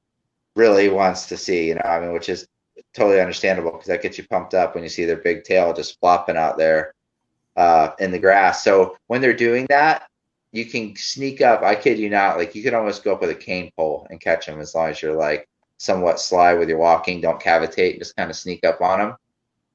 really wants to see. You know, I mean, which is totally understandable because that gets you pumped up when you see their big tail just flopping out there uh, in the grass. So when they're doing that, you can sneak up. I kid you not. Like you could almost go up with a cane pole and catch them as long as you're like somewhat sly with your walking. Don't cavitate. Just kind of sneak up on them.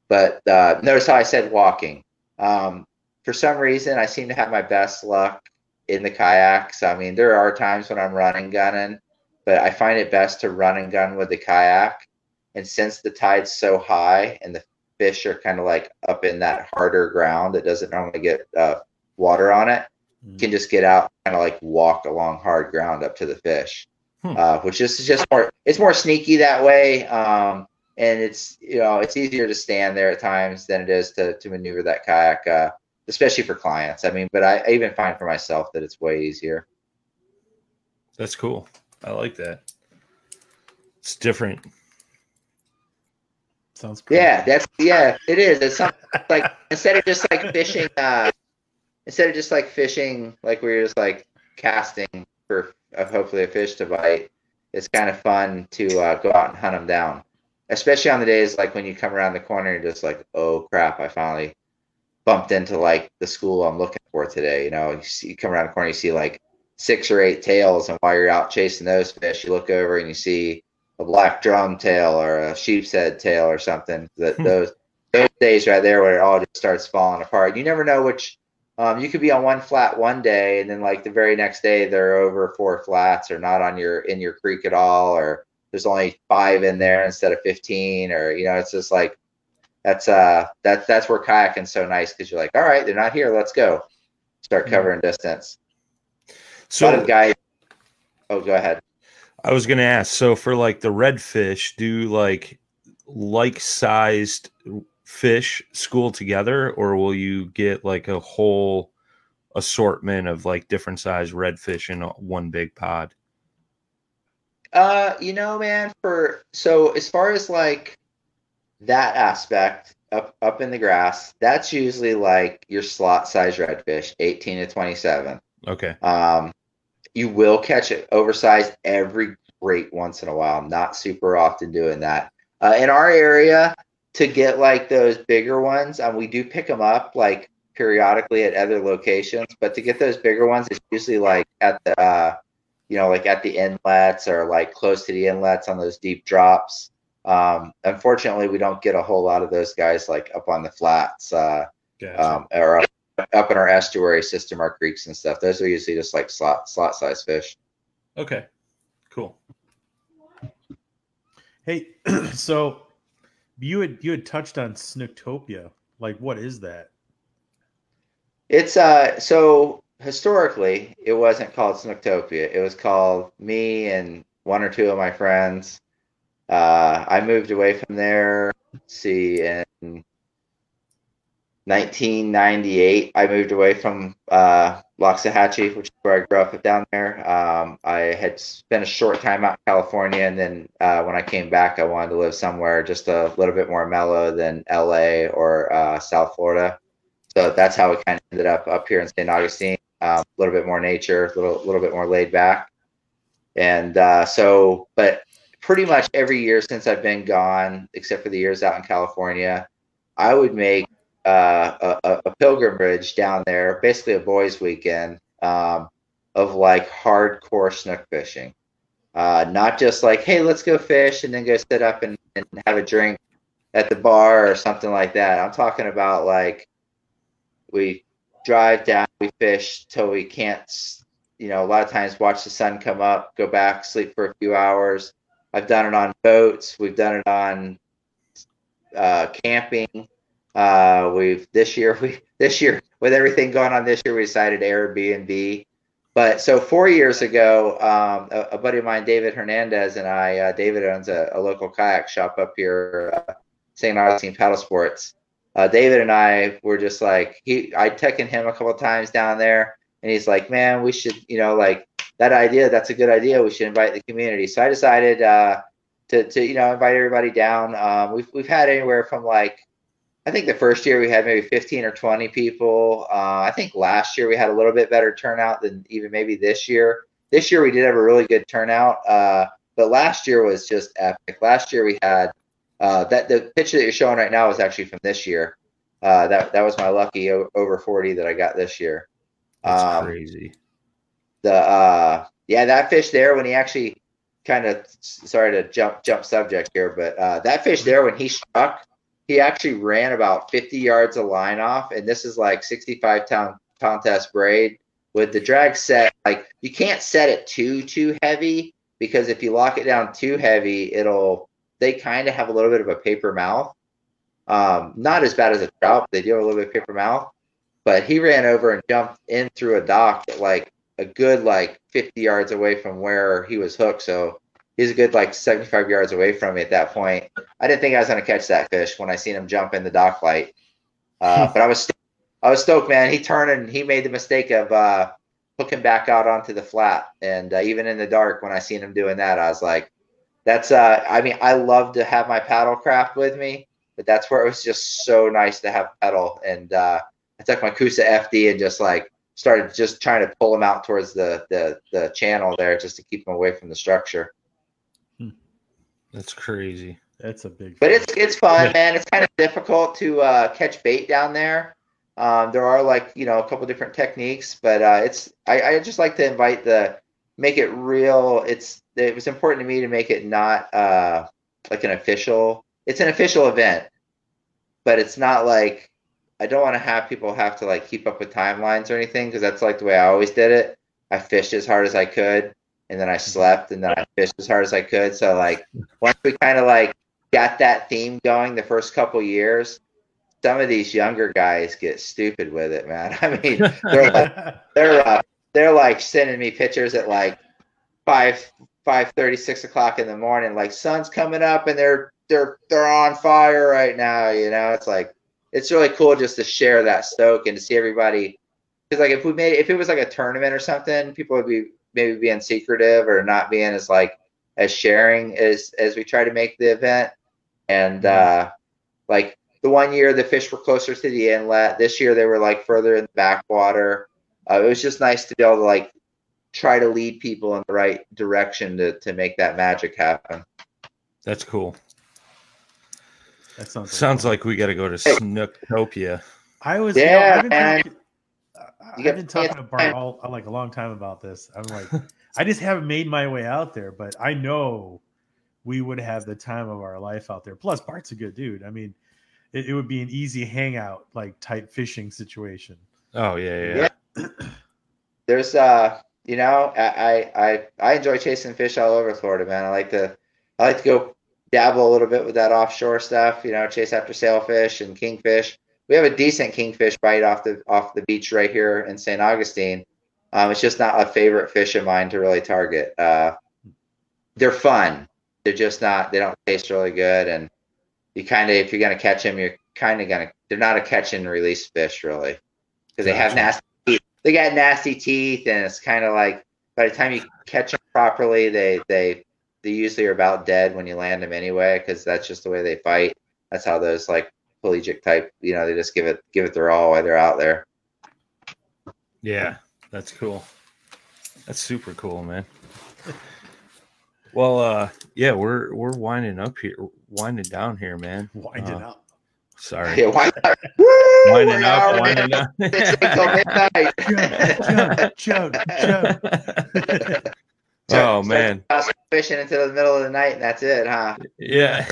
But uh, notice how I said walking. Um, for some reason, I seem to have my best luck in the kayaks. I mean, there are times when I'm running gunning, but I find it best to run and gun with the kayak. And since the tide's so high and the fish are kind of like up in that harder ground that doesn't normally get uh, water on it, can just get out and kind of like walk along hard ground up to the fish, hmm. uh, which is just more, it's more sneaky that way. Um, and it's, you know, it's easier to stand there at times than it is to, to maneuver that kayak, uh, especially for clients. I mean, but I, I even find for myself that it's way easier. That's cool. I like that. It's different. Sounds cool. Yeah, that's, yeah, it is. It's something like, instead of just like fishing, uh, Instead of just like fishing, like we're just like casting for uh, hopefully a fish to bite, it's kind of fun to uh, go out and hunt them down, especially on the days like when you come around the corner and you're just like, oh crap, I finally bumped into like the school I'm looking for today. You know, you, see, you come around the corner, you see like six or eight tails, and while you're out chasing those fish, you look over and you see a black drum tail or a sheep's head tail or something. That those those days right there where it all just starts falling apart. You never know which. Um, you could be on one flat one day, and then like the very next day, they're over four flats, or not on your in your creek at all, or there's only five in there instead of fifteen, or you know, it's just like that's uh that's that's where kayaking's so nice because you're like, all right, they're not here, let's go, start covering mm-hmm. distance. So, a guy, oh, go ahead. I was gonna ask. So for like the redfish, do like like sized fish school together, or will you get like a whole assortment of like different size redfish in one big pod? Uh, you know, man, for so as far as like that aspect up up in the grass, that's usually like your slot size redfish, eighteen to twenty-seven. Okay. Um, you will catch it oversized every great once in a while. I'm not super often doing that. Uh, in our area, to get like those bigger ones, and um, we do pick them up like periodically at other locations, but to get those bigger ones, it's usually like at the, uh, you know, like at the inlets or like close to the inlets on those deep drops. Um, unfortunately, we don't get a whole lot of those guys like up on the flats uh, gotcha. um, or up, up in our estuary system, our creeks and stuff. Those are usually just like slot slot size fish. Okay, cool. Hey, so. You had you had touched on Snooktopia Like, what is that? It's uh so historically it wasn't called Snooktopia. It was called me and one or two of my friends. Uh, I moved away from there. Let's see, in nineteen ninety-eight, I moved away from uh, Loxahatchee, which is where I grew up down there. Um, I had spent a short time out in California, and then uh, when I came back, I wanted to live somewhere just a little bit more mellow than L A or uh, South Florida. So that's how we kind of ended up up here in Saint Augustine. Um, a little bit more nature, a little, little bit more laid back. And uh, so, but pretty much every year since I've been gone, except for the years out in California, I would make uh, a, a pilgrimage down there, basically a boys' weekend um, of like hardcore snook fishing. Uh, not just like, hey, let's go fish and then go sit up and, and have a drink at the bar or something like that. I'm talking about like we drive down, we fish till we can't, you know, a lot of times watch the sun come up, go back, sleep for a few hours. I've done it on boats. We've done it on uh, camping. Uh, we've this year we this year with everything going on this year we decided Airbnb. But so four years ago, um, a, a buddy of mine, David Hernandez, and I, uh, David owns a, a local kayak shop up here, uh, Saint Augustine Paddle Sports. Uh, David and I were just like he. I texted him a couple of times down there, and he's like, "Man, we should, you know, like." That idea, that's a good idea. We should invite the community. So I decided uh, to, to, you know, invite everybody down. Um, we've we've had anywhere from like, I think the first year we had maybe fifteen or twenty people. Uh, I think last year we had a little bit better turnout than even maybe this year. This year we did have a really good turnout, uh, but last year was just epic. Last year we had uh, that the picture that you're showing right now is actually from this year. Uh, that that was my lucky over forty that I got this year. That's um, crazy. The uh yeah that fish there when he actually kind of sorry to jump jump subject here but uh that fish there when he struck, he actually ran about fifty yards of line off, and this is like sixty-five pound test braid with the drag set. Like you can't set it too too heavy, because if you lock it down too heavy, it'll they kind of have a little bit of a paper mouth, um not as bad as a trout, but they do have a little bit of paper mouth. But he ran over and jumped in through a dock that like a good like fifty yards away from where he was hooked. So he's a good like seventy-five yards away from me at that point. I didn't think I was going to catch that fish when I seen him jump in the dock light. Uh, but I was, st- I was stoked, man. He turned and he made the mistake of uh, hooking back out onto the flat. And uh, even in the dark, when I seen him doing that, I was like, that's uh, I mean, I love to have my paddle craft with me, but that's where it was just so nice to have paddle. And uh, I took my Kusa F D and just like, started just trying to pull them out towards the, the, the channel there just to keep them away from the structure. That's crazy. That's a big, but it's, it's fun, man. It's kind of difficult to uh, catch bait down there. Um, there are like, you know, a couple different techniques, but uh, it's, I, I just like to invite the, make it real. It's, it was important to me to make it not uh, like an official, it's an official event, but it's not like, I don't want to have people have to like keep up with timelines or anything, because that's like the way I always did it. I fished as hard as I could, and then I slept, and then I fished as hard as I could. So like once we kind of like got that theme going the first couple years, some of these younger guys get stupid with it, man. I mean, they're like, they're uh, they're like sending me pictures at like five five thirty six o'clock in the morning, like sun's coming up and they're they're they're on fire right now. You know, it's like. It's really cool just to share that stoke and to see everybody. Because like if we made if it was like a tournament or something, people would be maybe being secretive or not being as like as sharing as as we try to make the event. And uh, like the one year the fish were closer to the inlet. This year they were like further in the backwater. Uh, it was just nice to be able to like try to lead people in the right direction to to make that magic happen. That's cool. That sounds like, sounds like we got to go to Snooktopia. I was, yeah, you know, I've been, talking, I've been talking to Bart all like a long time about this. I'm like, I just haven't made my way out there, but I know we would have the time of our life out there. Plus, Bart's a good dude. I mean, it, it would be an easy hangout, like type fishing situation. Oh yeah, yeah. yeah. There's, uh, you know, I, I I enjoy chasing fish all over Florida, man. I like to, I like to go. Dabble a little bit with that offshore stuff, you know, chase after sailfish and kingfish. we have a decent kingfish bite off the off the beach right here in Saint Augustine. Um, it's just not a favorite fish of mine to really target. Uh, they're fun. They're just not. They don't taste really good, and you kind of, if you're gonna catch them, you're kind of gonna. They're not a catch and release fish really, because they have nasty teeth. They got nasty teeth, and it's kind of like by the time you catch them properly, they they they usually are about dead when you land them anyway, because that's just the way they fight. That's how those like pelagic type, you know, they just give it give it their all while they're out there. Yeah, that's cool. That's super cool, man. Well, uh, yeah, we're we're winding up here, winding down here, man. Winding uh, up. Sorry. Yeah, wind up. Woo, winding up, winding up. Jump, jump, jump, jump. Oh, so, man. Fishing until the middle of the night, and that's it, huh? Yeah.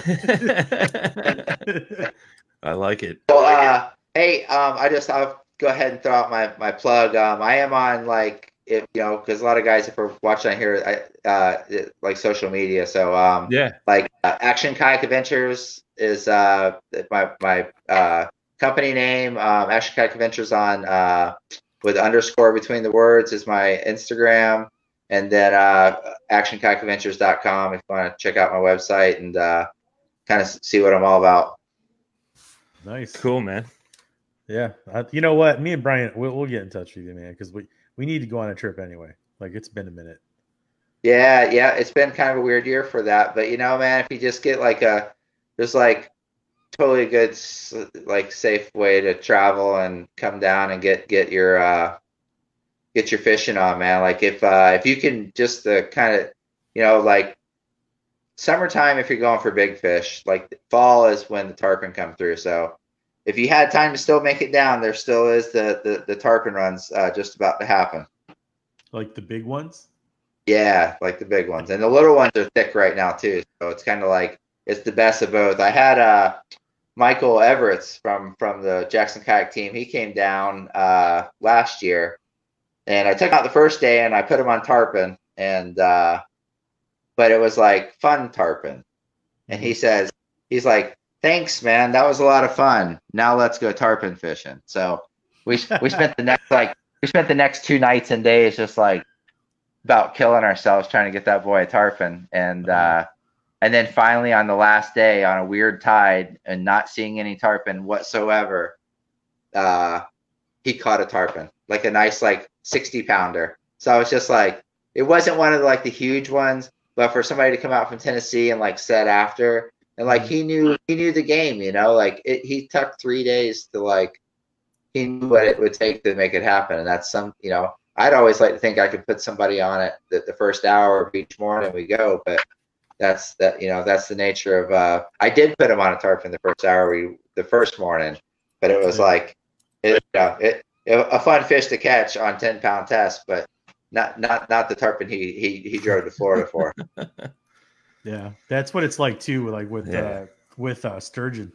I like it. Well, uh, hey, um, I just, I'll go ahead and throw out my, my plug. Um, I am on, like, if you know, because a lot of guys, if we're watching on here, I, uh, it, like social media. So, um, yeah. Like, uh, Action Kayak Adventures is uh, my my uh, company name. Um, Action Kayak Adventures on uh, with underscore between the words is my Instagram. And then uh, action kayak adventures dot com if you want to check out my website and uh, kind of see what I'm all about. Nice. Cool, man. Yeah. Uh, you know what? Me and Brian, we'll, we'll get in touch with you, man, because we, we need to go on a trip anyway. Like, it's been a minute. Yeah, yeah. It's been kind of a weird year for that. But, you know, man, if you just get like a – there's like totally good, like, safe way to travel and come down and get, get your uh, – get your fishing on, man. Like if uh, if you can just uh, kind of, you know, like summertime if you're going for big fish, like fall is when the tarpon come through. So if you had time to still make it down, there still is the the, the tarpon runs uh, just about to happen. Like the big ones? Yeah, like the big ones. And the little ones are thick right now too. So it's kind of like it's the best of both. I had uh, Michael Everett from, from the Jackson Kayak team. He came down uh, last year. And I took out the first day and I put him on tarpon, and uh, but it was like fun tarpon. And he says, he's like, thanks, man. That was a lot of fun. Now let's go tarpon fishing. So we we spent the next like we spent the next two nights and days just like about killing ourselves trying to get that boy a tarpon. And uh, and then finally on the last day on a weird tide and not seeing any tarpon whatsoever, uh, he caught a tarpon, like a nice like sixty pounder. So I was just like, it wasn't one of the, like the huge ones, but for somebody to come out from Tennessee and like set after, and like he knew he knew the game, you know, like it, he took three days to like he knew what it would take to make it happen, and that's some, you know, I'd always like to think I could put somebody on it that the first hour of each morning we go, but that's that, you know, that's the nature of. Uh, I did put him on a tarpon the first hour we the first morning, but it was like it, you know, it. A fun fish to catch on ten pound test, but not not not the tarpon he he he drove to Florida for. Yeah, that's what it's like too. Like with yeah. uh, with uh, sturgeon,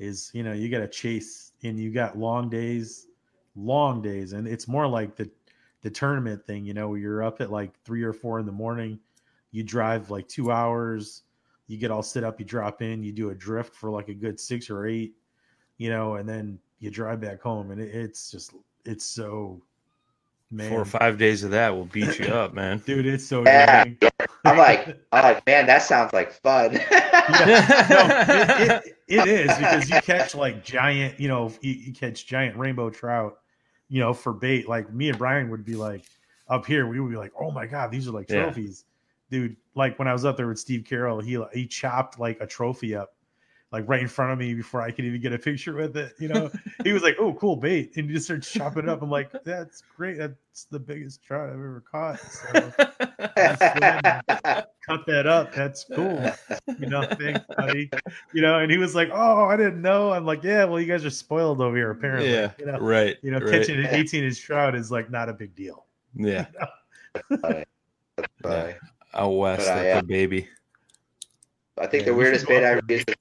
is you know you got to chase and you got long days, long days, and it's more like the the tournament thing. You know, you're up at like three or four in the morning, you drive like two hours, you get all set up, you drop in, you do a drift for like a good six or eight, you know, and then you drive back home, and it, it's just, it's so, man. Four or five days of that will beat you up, man. Dude, it's so yeah. I'm like, I'm like, man, that sounds like fun. Yeah. No, it, it, it is, because you catch like giant, you know, you, you catch giant rainbow trout, you know, for bait. Like me and Brian would be like, up here, we would be like, oh my God, these are like trophies. Yeah. Dude, like when I was up there with Steve Carroll, he he chopped like a trophy up, like right in front of me before I could even get a picture with it. You know, he was like, oh, cool bait. And he just started chopping it up. I'm like, that's great. That's the biggest trout I've ever caught. So cut that up. That's cool. You know, thanks, buddy. You know, and he was like, oh, I didn't know. I'm like, yeah, well, you guys are spoiled over here, apparently. Yeah, you know, right. You know, right. Catching an eighteen inch trout is like not a big deal. Yeah. You know? Yeah. Out west, like a uh, baby. I think yeah, the weirdest bait I ever used is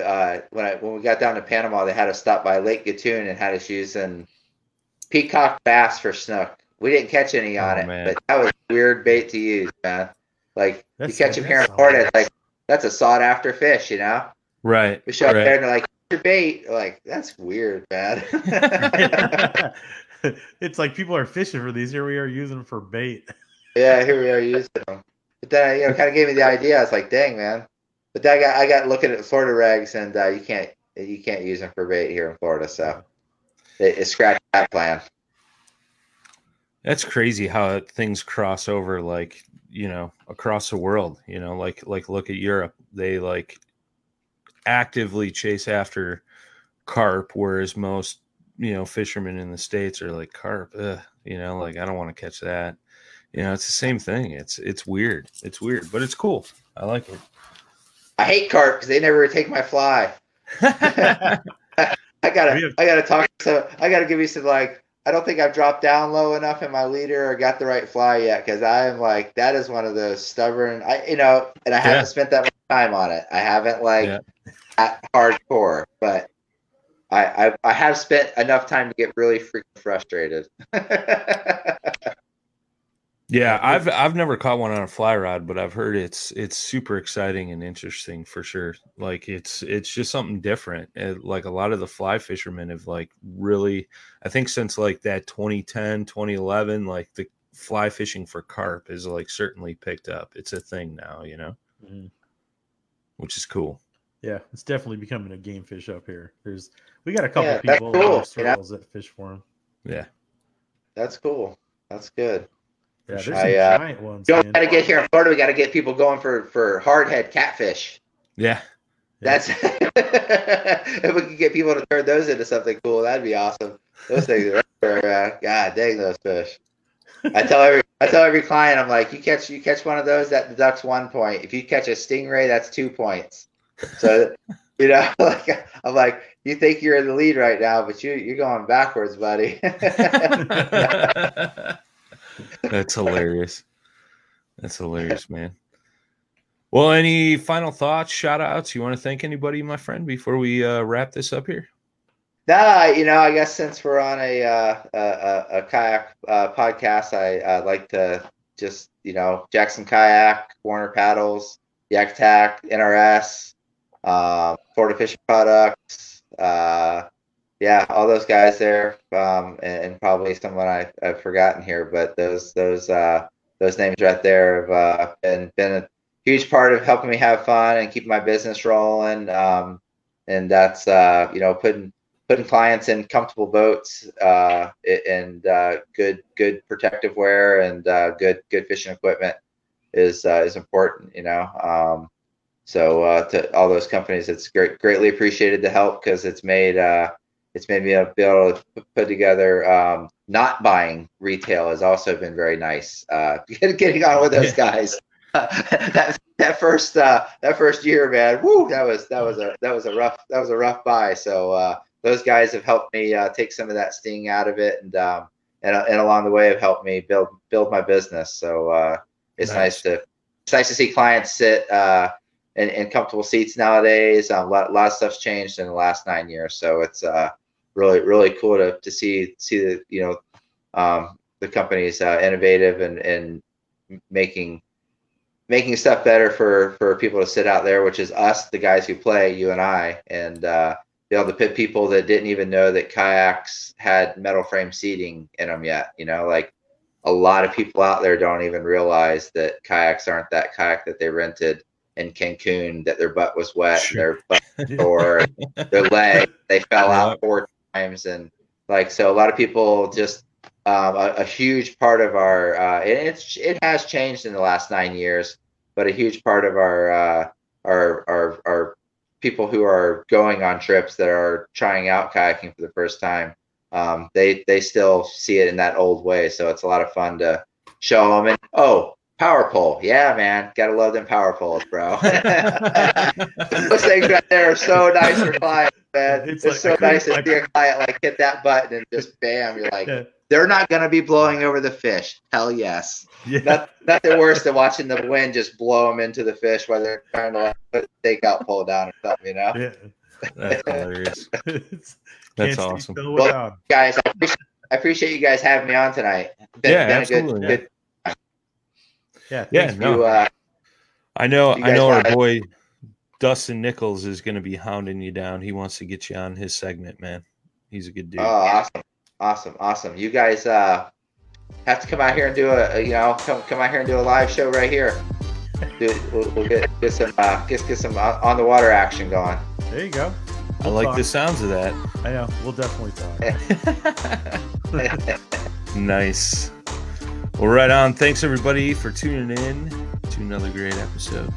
Uh, when I when we got down to Panama, they had us stop by Lake Gatun and had us using peacock bass for snook. We didn't catch any on oh, it, man. But that was a weird bait to use, man. Like that's, you catch them here in Florida, it's like that's a sought after fish, you know? Right. We show up right. there and they're like, your bait, like, that's weird, man. It's like people are fishing for these. Here we are using them for bait. Yeah, here we are using them. But then, you know, kind of gave me the idea. I was like, dang, man. But then I got I got looking at Florida regs, and uh, you can't you can't use them for bait here in Florida, so it, it scratched that plan. That's crazy how things cross over, like, you know, across the world. You know, like like look at Europe. They like actively chase after carp, whereas most, you know, fishermen in the States are like, carp, ugh, you know, like, I don't want to catch that. You know, it's the same thing. It's it's weird. It's weird, but it's cool. I like it. I hate carp because they never take my fly. I gotta I gotta talk so I gotta give you some, like, I don't think I've dropped down low enough in my leader or got the right fly yet, because I am like, that is one of those stubborn, I you know, and I yeah. haven't spent that much time on it. I haven't like yeah. that hardcore, but I, I I have spent enough time to get really freaking frustrated. Yeah, I've I've never caught one on a fly rod, but I've heard it's it's super exciting and interesting for sure. Like it's it's just something different. It, like a lot of the fly fishermen have like really, I think since like that twenty ten, twenty eleven, like the fly fishing for carp is like certainly picked up. It's a thing now, you know, mm-hmm. which is cool. Yeah, it's definitely becoming a game fish up here. There's we got a couple yeah, people cool. yeah. that fish for them. Yeah, that's cool. That's good. Yeah, there's I, some uh, giant ones. Don't gotta get here in Florida. We gotta get people going for for hardhead catfish. Yeah, that's yeah. If we could get people to turn those into something cool, that'd be awesome. Those things are uh, God dang those fish. I tell every I tell every client, I'm like, you catch you catch one of those, that deducts one point. If you catch a stingray, that's two points. So, you know, like, I'm like, you think you're in the lead right now, but you, you're going backwards, buddy. That's hilarious. That's hilarious, man. Well, any final thoughts, shout outs? You want to thank anybody, my friend, before we uh, wrap this up here? Nah, you know, I guess since we're on a, uh, a, a kayak uh, podcast, I, I like to just, you know, Jackson Kayak, Warner Paddles, Yak Attack, N R S, uh, Florida Fish Products, uh, yeah, all those guys there, um, and, and probably someone I, I've forgotten here, but those those uh, those names right there have uh, been been a huge part of helping me have fun and keep my business rolling, um, and that's uh, you know putting putting clients in comfortable boats uh, and uh, good good protective wear and uh, good good fishing equipment. is uh, is important, you know. Um, so uh, to all those companies, it's great, greatly appreciated the help, because it's made uh, it's made me be able to put together. Um, not buying retail has also been very nice. Uh, getting on with those guys. Uh, that that first uh, that first year, man. Woo! That was that was a that was a rough that was a rough buy. So uh, those guys have helped me uh, take some of that sting out of it, and um, and and along the way have helped me build build my business. So. Uh, It's nice. nice to it's nice to see clients sit uh, in, in comfortable seats nowadays. Um, a lot, a lot of stuff's changed in the last nine years, so it's uh, really really cool to, to see see the you know um, the company's uh, innovative and, and making making stuff better for, for people to sit out there, which is us, the guys who play, you and I, and uh, be able to pit people that didn't even know that kayaks had metal frame seating in them yet. You know, like. A lot of people out there don't even realize that kayaks aren't that kayak that they rented in Cancun, that their butt was wet, sure. and their butt sore, their leg, they fell out four times. And like, so a lot of people just, um, a, a huge part of our, uh, it, it's, it has changed in the last nine years, but a huge part of our, uh, our, our, our people who are going on trips that are trying out kayaking for the first time. Um, they, they still see it in that old way. So it's a lot of fun to show them. And, oh, Power Pole. Yeah, man. Got to love them Power Poles, bro. Those things right there are so nice for clients, man. It's, it's like, so nice to like, see a client like hit that button and just bam. You're like, yeah. They're not going to be blowing over the fish. Hell yes. Yeah. Not, nothing worse than watching the wind just blow them into the fish while they're trying to like, put the stakeout pole down or something, you know? Yeah. That's hilarious. That's awesome. Well, guys, I appreciate, I appreciate you guys having me on tonight. Been, yeah, been absolutely. A good, yeah, good yeah, yeah no. You, uh, I know, I know our boy Dustin Nichols is going to be hounding you down. He wants to get you on his segment, man. He's a good dude. Oh, awesome. Awesome. Awesome. You guys uh, have to come out here and do a, you know, come come out here and do a live show right here. Dude, we'll, we'll get get some uh, get get some on the water action going. There you go. We'll I like talk. the sounds of that. I know. We'll definitely talk. Nice. Well, right on. Thanks everybody for tuning in to another great episode.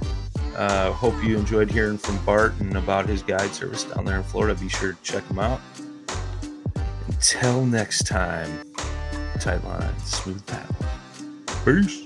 Uh, hope you enjoyed hearing from Bart and about his guide service down there in Florida. Be sure to check him out. Until next time, tight line, smooth paddle. Peace.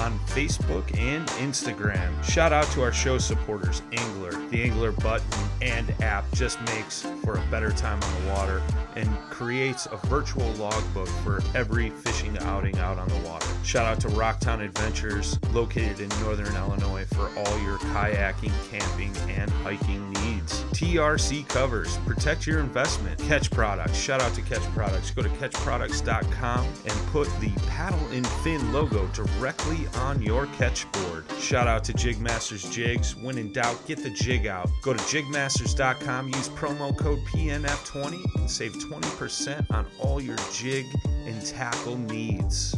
on Facebook and Instagram. Shout out to our show supporters, Angler. The Angler button and app just makes for a better time on the water and creates a virtual logbook for every fishing outing out on the water. Shout out to Rocktown Adventures, located in Northern Illinois, for all your kayaking, camping, and hiking needs. T R C Covers, protect your investment. Catch Products, shout out to Catch Products. Go to catch products dot com and put the Paddle and Fin logo directly on your catch board. Shout out to Jigmaster's Jigs. When in doubt, get the jig out. Go to jigmasters dot com, use promo code P N F twenty and save twenty percent on all your jig and tackle needs.